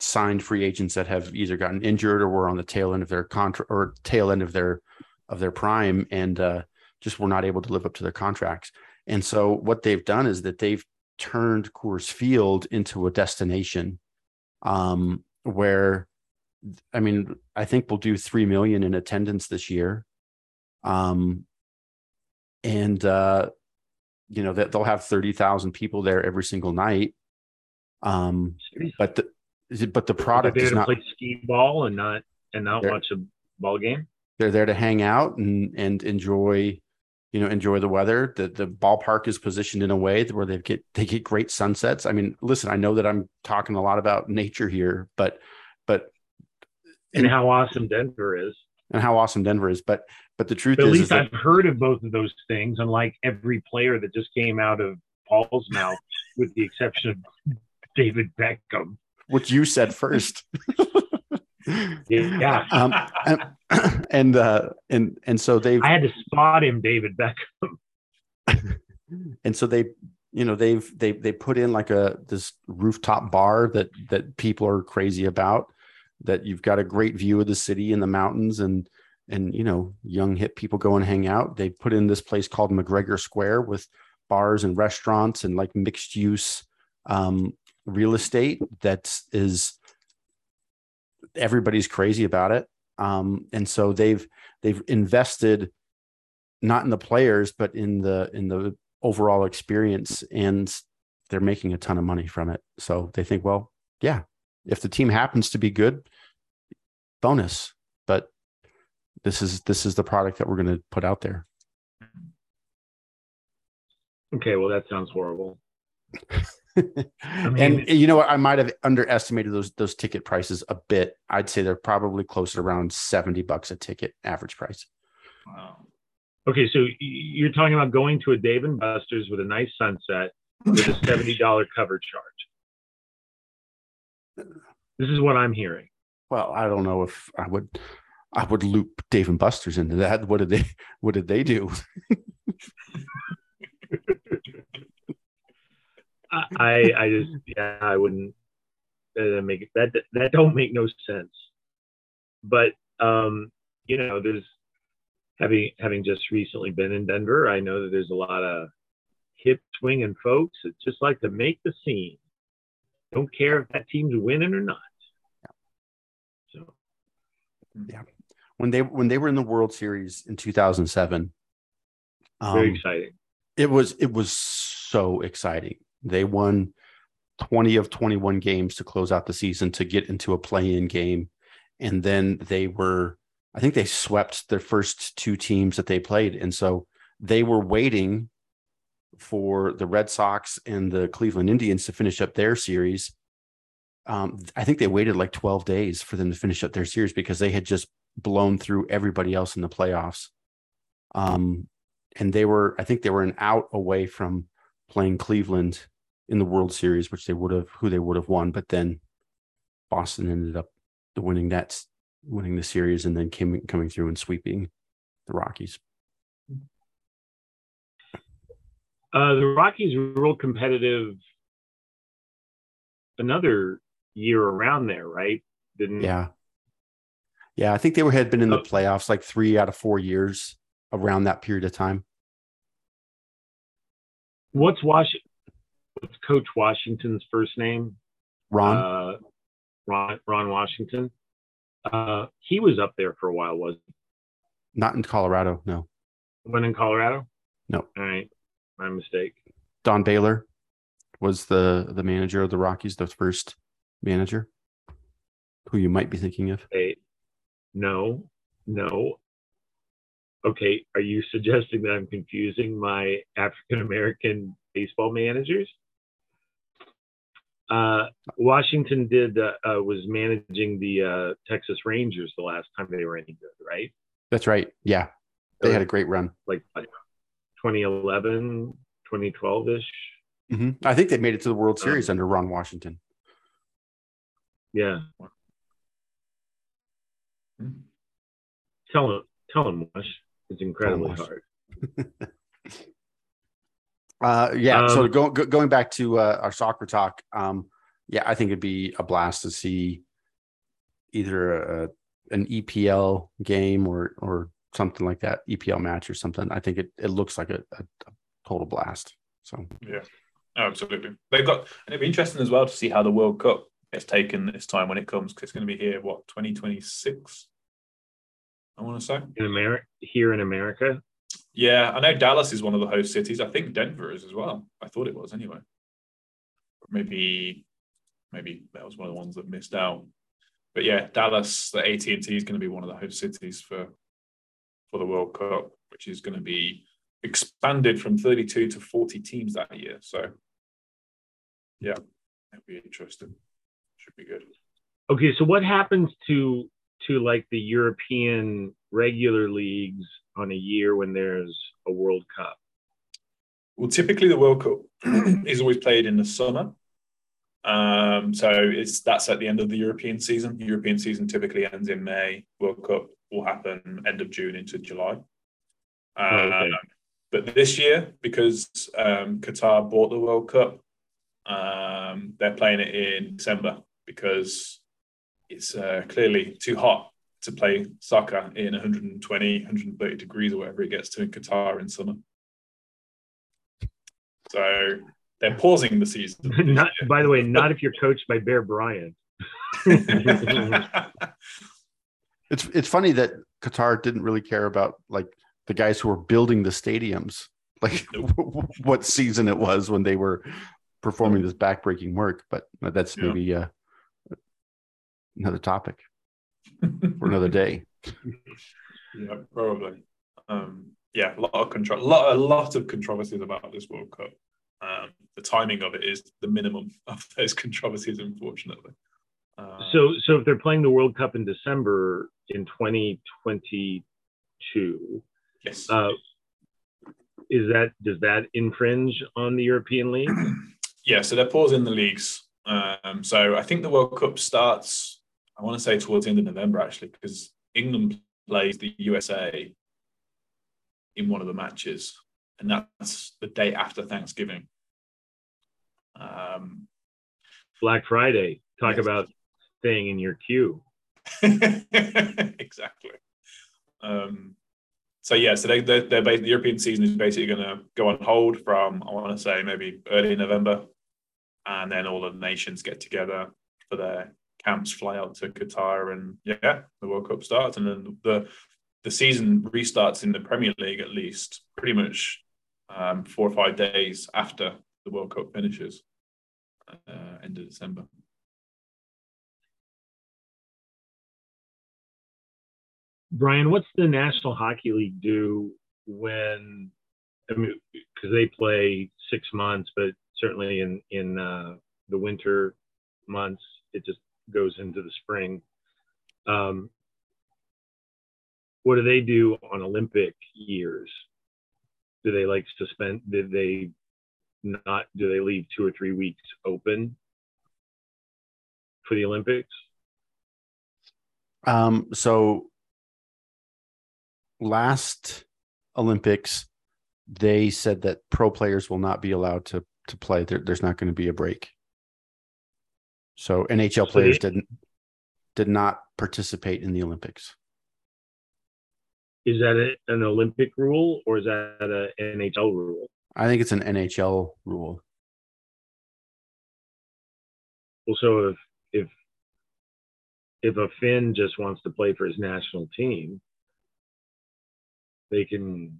signed free agents that have either gotten injured or were on the tail end of their contract or tail end of their of their prime and uh, just were not able to live up to their contracts. And so what they've done is that they've turned Coors Field into a destination um, where, I mean, I think we'll do three million in attendance this year. Um, and, uh, you know, that they'll have thirty thousand people there every single night. Um, but the, But the product is not play skee ball and not and not watch a ball game. They're there to hang out and and enjoy, you know, enjoy the weather. The the ballpark is positioned in a way where they get they get great sunsets. I mean, listen, I know that I'm talking a lot about nature here, but but and, and how awesome Denver is, and how awesome Denver is. But but the truth but is, at least is I've that, heard of both of those things. Unlike every player that just came out of Paul's mouth, with the exception of David Beckham. Which you said first. Yeah. Um, and and, uh, and and so they. I had to spot him, David Beckham. And so they, you know, they've they they put in like a this rooftop bar that that people are crazy about. That you've got a great view of the city and the mountains, and and you know, young hip people go and hang out. They put in this place called McGregor Square with bars and restaurants and like mixed use. Um, real estate that is everybody's crazy about it. Um, and so they've, they've invested not in the players, but in the, in the overall experience, and they're making a ton of money from it. So they think, well, yeah, if the team happens to be good, bonus, but this is, this is the product that we're going to put out there. Okay. Well, that sounds horrible. I mean, and you know what? I might have underestimated those those ticket prices a bit. I'd say they're probably close to around seventy bucks a ticket, average price. Wow. Okay, so you're talking about going to a Dave and Buster's with a nice sunset with a seventy dollars cover charge. This is what I'm hearing. Well, I don't know if I would. I would loop Dave and Buster's into that. What did they? What did they do? I, I just, yeah, I wouldn't uh, make it, that, that don't make no sense. But, um, you know, there's having, having just recently been in Denver, I know that there's a lot of hip swinging folks that just like to make the scene. Don't care if that team's winning or not. Yeah. So, yeah. When they, when they were in the World Series in two thousand seven, um, very exciting. It was, it was so exciting. They won twenty of twenty-one games to close out the season to get into a play-in game. And then they were, I think they swept their first two teams that they played. And so they were waiting for the Red Sox and the Cleveland Indians to finish up their series. Um, I think they waited like twelve days for them to finish up their series because they had just blown through everybody else in the playoffs. Um, and they were, I think they were an out away from playing Cleveland in the World Series, which they would have, who they would have won, but then Boston ended up winning that, winning the series, and then came coming through and sweeping the Rockies. Uh, the Rockies were real competitive another year around there, right? Didn't yeah, yeah. I think they were had been in the playoffs like three out of four years around that period of time. What's Wash? What's Coach Washington's first name? Ron. Uh, Ron. Ron Washington. Uh, he was up there for a while, wasn't he? Not in Colorado, no. When in Colorado? No. All right. My mistake. Don Baylor was the, the manager of the Rockies, the first manager, who you might be thinking of. Hey, no, no. Okay, are you suggesting that I'm confusing my African-American baseball managers? Uh, Washington did uh, uh, was managing the uh, Texas Rangers the last time they were any good, right? That's right, yeah. They so had a great run. Like twenty eleven, twenty twelve-ish. Mm-hmm. I think they made it to the World Series um, under Ron Washington. Yeah. Tell him, tell him, Wash. It's incredibly Wash. hard. uh, yeah. Um, so go, go, going back to uh, our soccer talk, um, yeah, I think it'd be a blast to see either a, an E P L game or or something like that, E P L match or something. I think it, it looks like a, a, a total blast. So yeah, absolutely. They've got, and it'd be interesting as well to see how the World Cup gets taken this time when it comes, because it's going to be here what twenty twenty-six. I want to say in America, here in America. Yeah, I know Dallas is one of the host cities. I think Denver is as well. I thought it was anyway. Maybe, maybe that was one of the ones that missed out. But yeah, Dallas, the A T and T is going to be one of the host cities for for the World Cup, which is going to be expanded from thirty-two to forty teams that year. So yeah, that'd be interesting. Should be good. Okay, so what happens to? to like the European regular leagues on a year when there's a World Cup? Well, typically the World Cup is always played in the summer. Um, so it's that's at the end of the European season. The European season typically ends in May. World Cup will happen end of June into July. Um, okay. But this year, because um, Qatar bought the World Cup, um, they're playing it in December because it's uh, clearly too hot to play soccer in one hundred twenty, one hundred thirty degrees or whatever it gets to in Qatar in summer. So they're pausing the season. Not, by the way, not if you're coached by Bear Bryant. it's it's funny that Qatar didn't really care about like the guys who were building the stadiums, like nope. what season it was when they were performing this backbreaking work. But that's yeah. maybe. Uh, Another topic for another day. Yeah, probably. Um, yeah, a lot of contro- lot, a lot of controversies about this World Cup. Um, the timing of it is the minimum of those controversies, unfortunately. Um, so, so if they're playing the World Cup in December in twenty twenty-two, yes, uh, is that does that infringe on the European League? Yeah, so they're pausing the leagues. Um, so I think the World Cup starts. I want to say towards the end of November, actually, because England plays the U S A in one of the matches, and that's the day after Thanksgiving. Um, Black Friday. Talk yes. about staying in your queue. Exactly. Um, so yeah, so they, they're, they're based, the European season is basically going to go on hold from I want to say maybe early November, and then all the nations get together for their camps, fly out to Qatar, and yeah, the World Cup starts, and then the the season restarts in the Premier League at least, pretty much um, four or five days after the World Cup finishes, uh, end of December. Brian, what's the National Hockey League do when? I mean, because they play six months, but certainly in in uh, the winter months, it just goes into the spring. Um, what do they do on Olympic years? Do they like suspend? Did they not? Do they leave two or three weeks open for the Olympics? Um, so last Olympics, they said that pro players will not be allowed to to play. There, there's not going to be a break. So N H L players didn't did not participate in the Olympics. Is that a, an Olympic rule or is that an N H L rule? I think it's an N H L rule. Well, so if if if a Finn just wants to play for his national team, they can,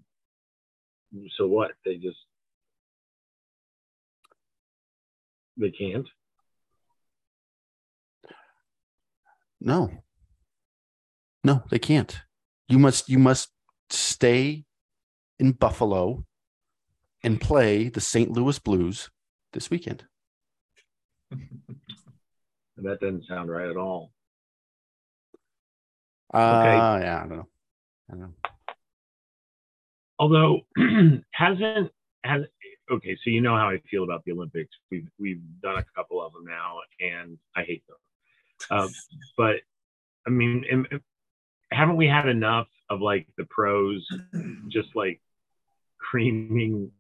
so what? They just, they can't? No. No, they can't. You must, you must stay in Buffalo and play the Saint Louis Blues this weekend. That doesn't sound right at all. Uh, okay. Yeah, I don't know. I don't know. Although hasn't has okay, so you know how I feel about the Olympics. We've we've done a couple of them now, and I hate them. Uh, but I mean, in, in, haven't we had enough of like the pros just like creaming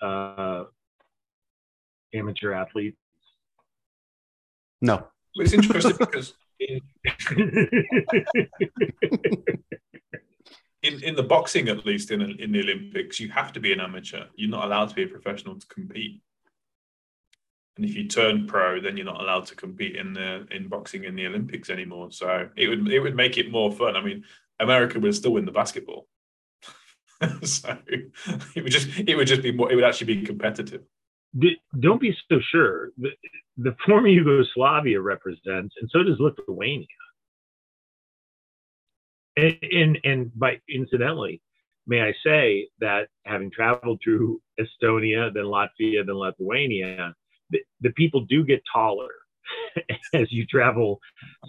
uh, amateur athletes? No. It's interesting because in, in in the boxing, at least in in the Olympics, you have to be an amateur. You're not allowed to be a professional to compete. And if you turn pro, then you're not allowed to compete in the in boxing in the Olympics anymore. So it would it would make it more fun. I mean, America would still win the basketball. So it would just it would just be more. It would actually be competitive. Don't be so sure. The, the former Yugoslavia represents, and so does Lithuania. And, and and by incidentally, may I say that having traveled through Estonia, then Latvia, then Lithuania, the, the people do get taller as you travel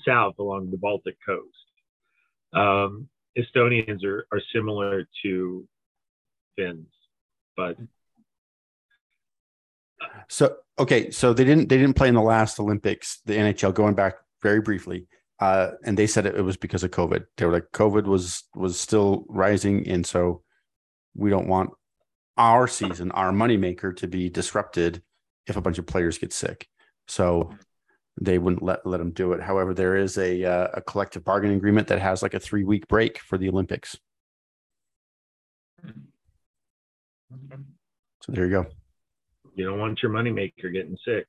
south along the Baltic coast. Um, Estonians are, are similar to Finns, but. So okay, so they didn't they didn't play in the last Olympics, the N H L, going back very briefly, uh, and they said it, it was because of COVID. They were like, COVID was was still rising, and so we don't want our season, our moneymaker, to be disrupted if a bunch of players get sick. So they wouldn't let let them do it. However, there is a uh, a collective bargaining agreement that has like a three week break for the Olympics. So there you go. You don't want your moneymaker getting sick.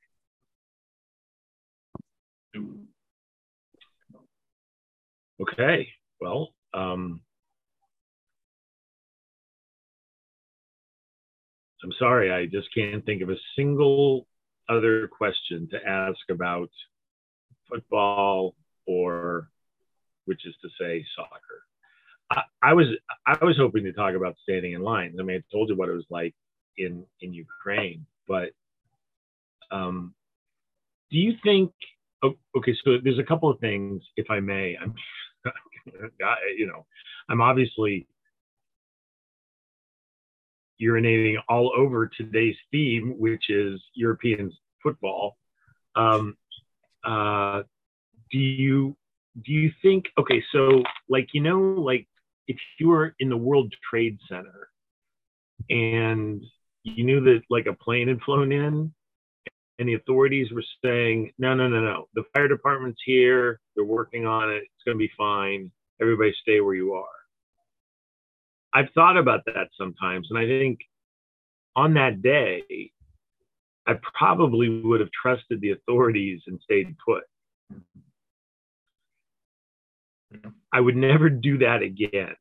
Okay. Well, um, I'm sorry. I just can't think of a single other question to ask about football, or which is to say soccer. I, I was I was hoping to talk about standing in lines. I mean, I told you what it was like in, in Ukraine. But um, do you think, okay, so there's a couple of things, if I may. I'm, you know, I'm obviously urinating all over today's theme, which is European football. Um, uh, do you, do you think, okay, so like, you know, like if you were in the World Trade Center and you knew that like a plane had flown in and the authorities were saying, no, no, no, no. The fire department's here. They're working on it. It's going to be fine. Everybody stay where you are. I've thought about that sometimes. And I think on that day, I probably would have trusted the authorities and stayed put. I would never do that again.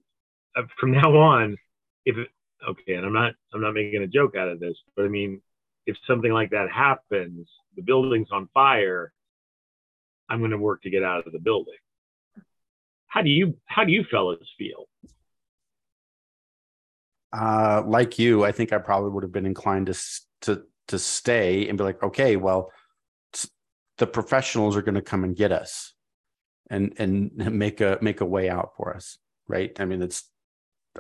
From now on, if it, okay, and I'm not I'm not making a joke out of this, but I mean, if something like that happens, the building's on fire, I'm going to work to get out of the building. How do you how do you fellas feel? Uh, like you, I think I probably would have been inclined to to to stay and be like, okay, well, the professionals are going to come and get us, and and make a make a way out for us, right? I mean, it's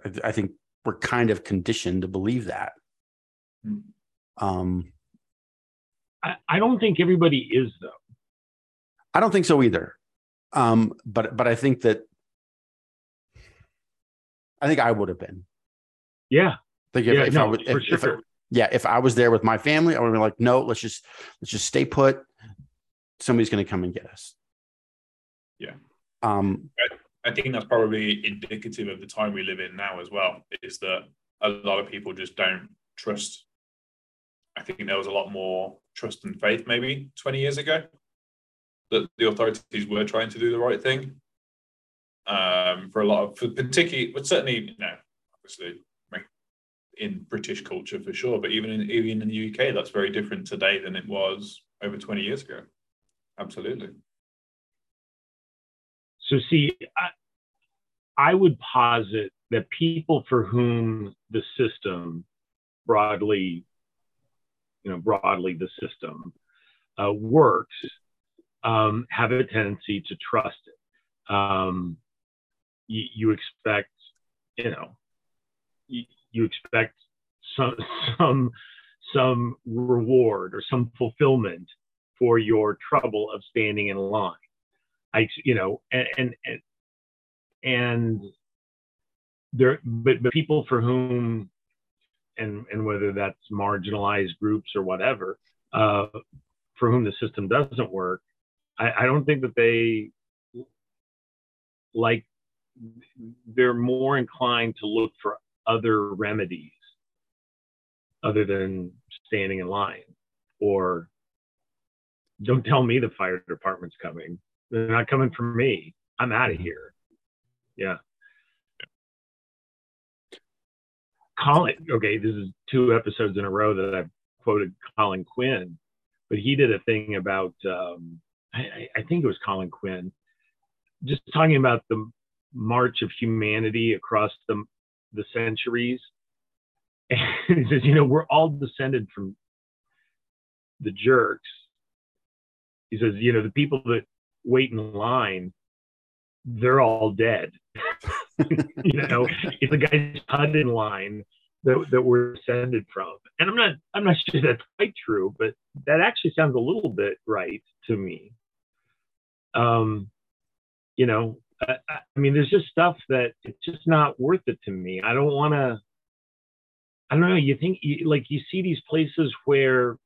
I, I think. We're kind of conditioned to believe that. Um, I, I don't think everybody is, though. I don't think so either. Um, but but I think that I think I would have been. Yeah. Like if, yeah, if no, I would, if, sure. if I, yeah, if I was there with my family, I would have been like, no, let's just let's just stay put. Somebody's going to come and get us. Yeah. Um. Right. I think that's probably indicative of the time we live in now as well, is that a lot of people just don't trust. I think there was a lot more trust and faith maybe twenty years ago. that the authorities were trying to do the right thing. Um, for a lot of, for particularly, but certainly, you know, obviously in British culture for sure, but even in even in the U K, that's very different today than it was over twenty years ago. Absolutely. So, see, I, I would posit that people for whom the system, broadly, you know, broadly the system uh, works, um, have a tendency to trust it. Um, you, you expect, you know, you, you expect some some some reward or some fulfillment for your trouble of standing in line. I, you know, and, and, and there, but, but people for whom, and, and whether that's marginalized groups or whatever, uh, for whom the system doesn't work, I, I don't think that they like, they're more inclined to look for other remedies other than standing in line or don't tell me the fire department's coming. They're not coming for me. I'm out of here. Yeah. Colin, okay, this is two episodes in a row that I've quoted Colin Quinn, but he did a thing about, um, I, I think it was Colin Quinn, just talking about the march of humanity across the, the centuries. And he says, you know, we're all descended from the jerks. He says, you know, the people that wait in line, they're all dead. You know, it's the guy's hut in line that, that we're descended from. And I'm not, I'm not sure that's quite true, but that actually sounds a little bit right to me. Um, you know, I, I mean, there's just stuff that it's just not worth it to me. I don't want to, I don't know. You think like you see these places where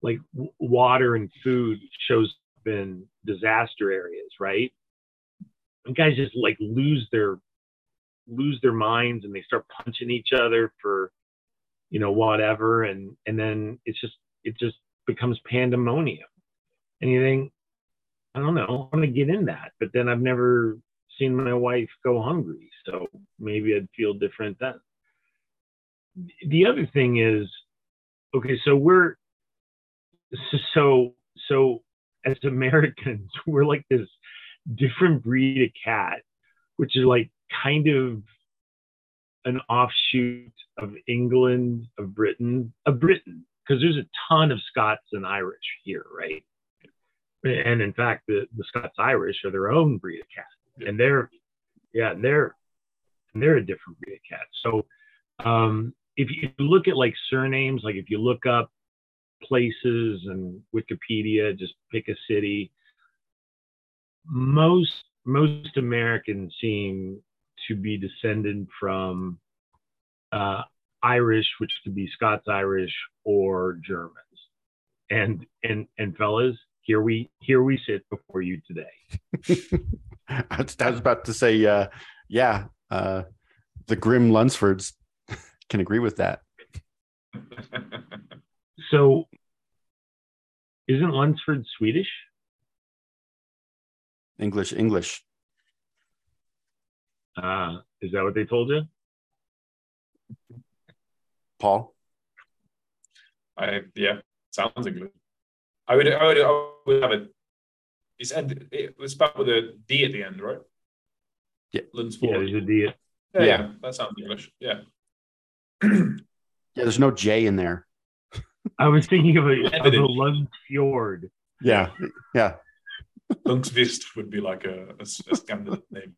like water and food shows in disaster areas, right? And guys just like lose their lose their minds and they start punching each other for, you know, whatever, and and then it's just it just becomes pandemonium. And you think, I don't know, I want to get in that, but then I've never seen my wife go hungry, so maybe I'd feel different then. The other thing is, okay, so we're so so. as Americans, we're like this different breed of cat, which is like kind of an offshoot of England, of Britain, of Britain, because there's a ton of Scots and Irish here, right? And in fact, the, the Scots Irish are their own breed of cat, and they're, yeah, they're they're a different breed of cat. So um, if you look at like surnames, like if you look up places and Wikipedia, just pick a city. Most most Americans seem to be descended from uh, Irish, which could be Scots Irish or Germans. And and and fellas, here we here we sit before you today. I was about to say, uh, yeah, uh, the Grim Lunsfords can agree with that. So, isn't Lunsford Swedish? English, English. Uh, is that what they told you? Paul? I yeah, sounds English. I would, I would, I would have it. It's end, it was spelled with a D at the end, right? Yeah, Lunsford. Yeah, there's a D. At, yeah, yeah, that sounds English. Yeah. Yeah, there's no J in there. I was thinking of a, of a Lund Fjord. Yeah, yeah. Lundqvist would be like a, a, a Scandinavian name.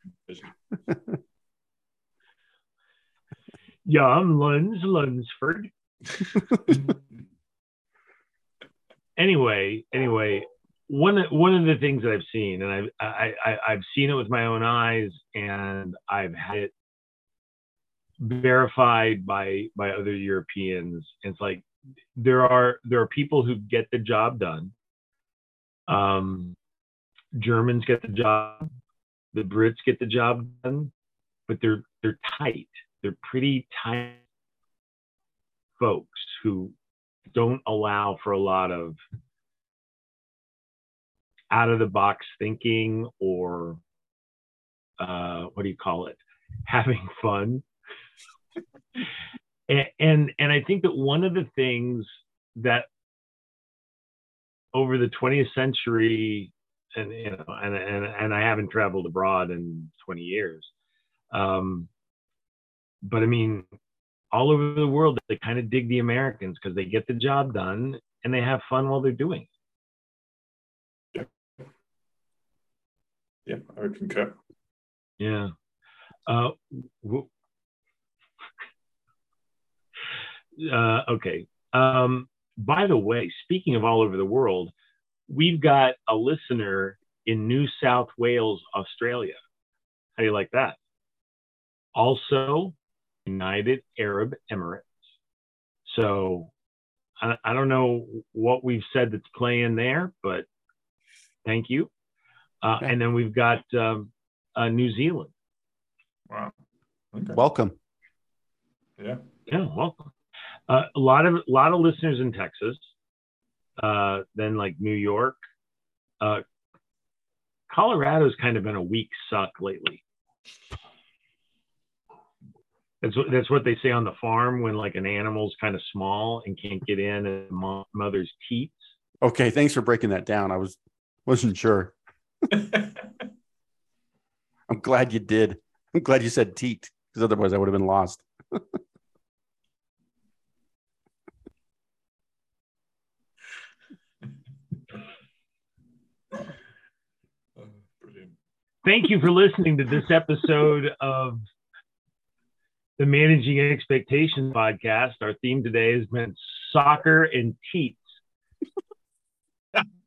Yeah, I'm Lunds, Lunsford. anyway, anyway, one one of the things that I've seen, and I've I, I, I've seen it with my own eyes, and I've had it verified by by other Europeans. It's like. There are there are people who get the job done. Um, Germans get the job, the Brits get the job done, but they're they're tight. They're pretty tight folks who don't allow for a lot of out of the box thinking or uh, what do you call it? Having fun. and, and, and I think that one of the things that over the twentieth century, and, you know, and, and, and I haven't traveled abroad in twenty years. Um, but I mean, all over the world, they kind of dig the Americans because they get the job done and they have fun while they're doing it. Yeah, I concur. Yeah. Uh, w- uh, okay. Um, by the way, speaking of all over the world, we've got a listener in New South Wales, Australia. How do you like that? Also, United Arab Emirates. So I, I don't know what we've said that's playing there, but thank you. Uh, okay. And then we've got um, uh, New Zealand. Wow. Okay. Welcome. Yeah. Yeah, welcome. Uh, a lot of a lot of listeners in Texas, uh, then like New York. Uh, Colorado's kind of been a weak suck lately. That's what, that's what they say on the farm when like an animal's kind of small and can't get in and mom, mother's teats. Okay, thanks for breaking that down. I was wasn't sure. I'm glad you did. I'm glad you said teat, because otherwise I would have been lost. Oh, brilliant. Thank you for listening to this episode of the Managing Expectations podcast. Our theme today has been soccer and teats.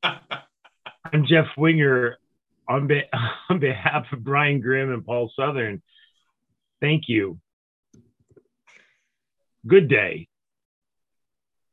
I'm Jeff Winger. On, be- on behalf of Brian Grimm and Paul Southern, thank you. Good day.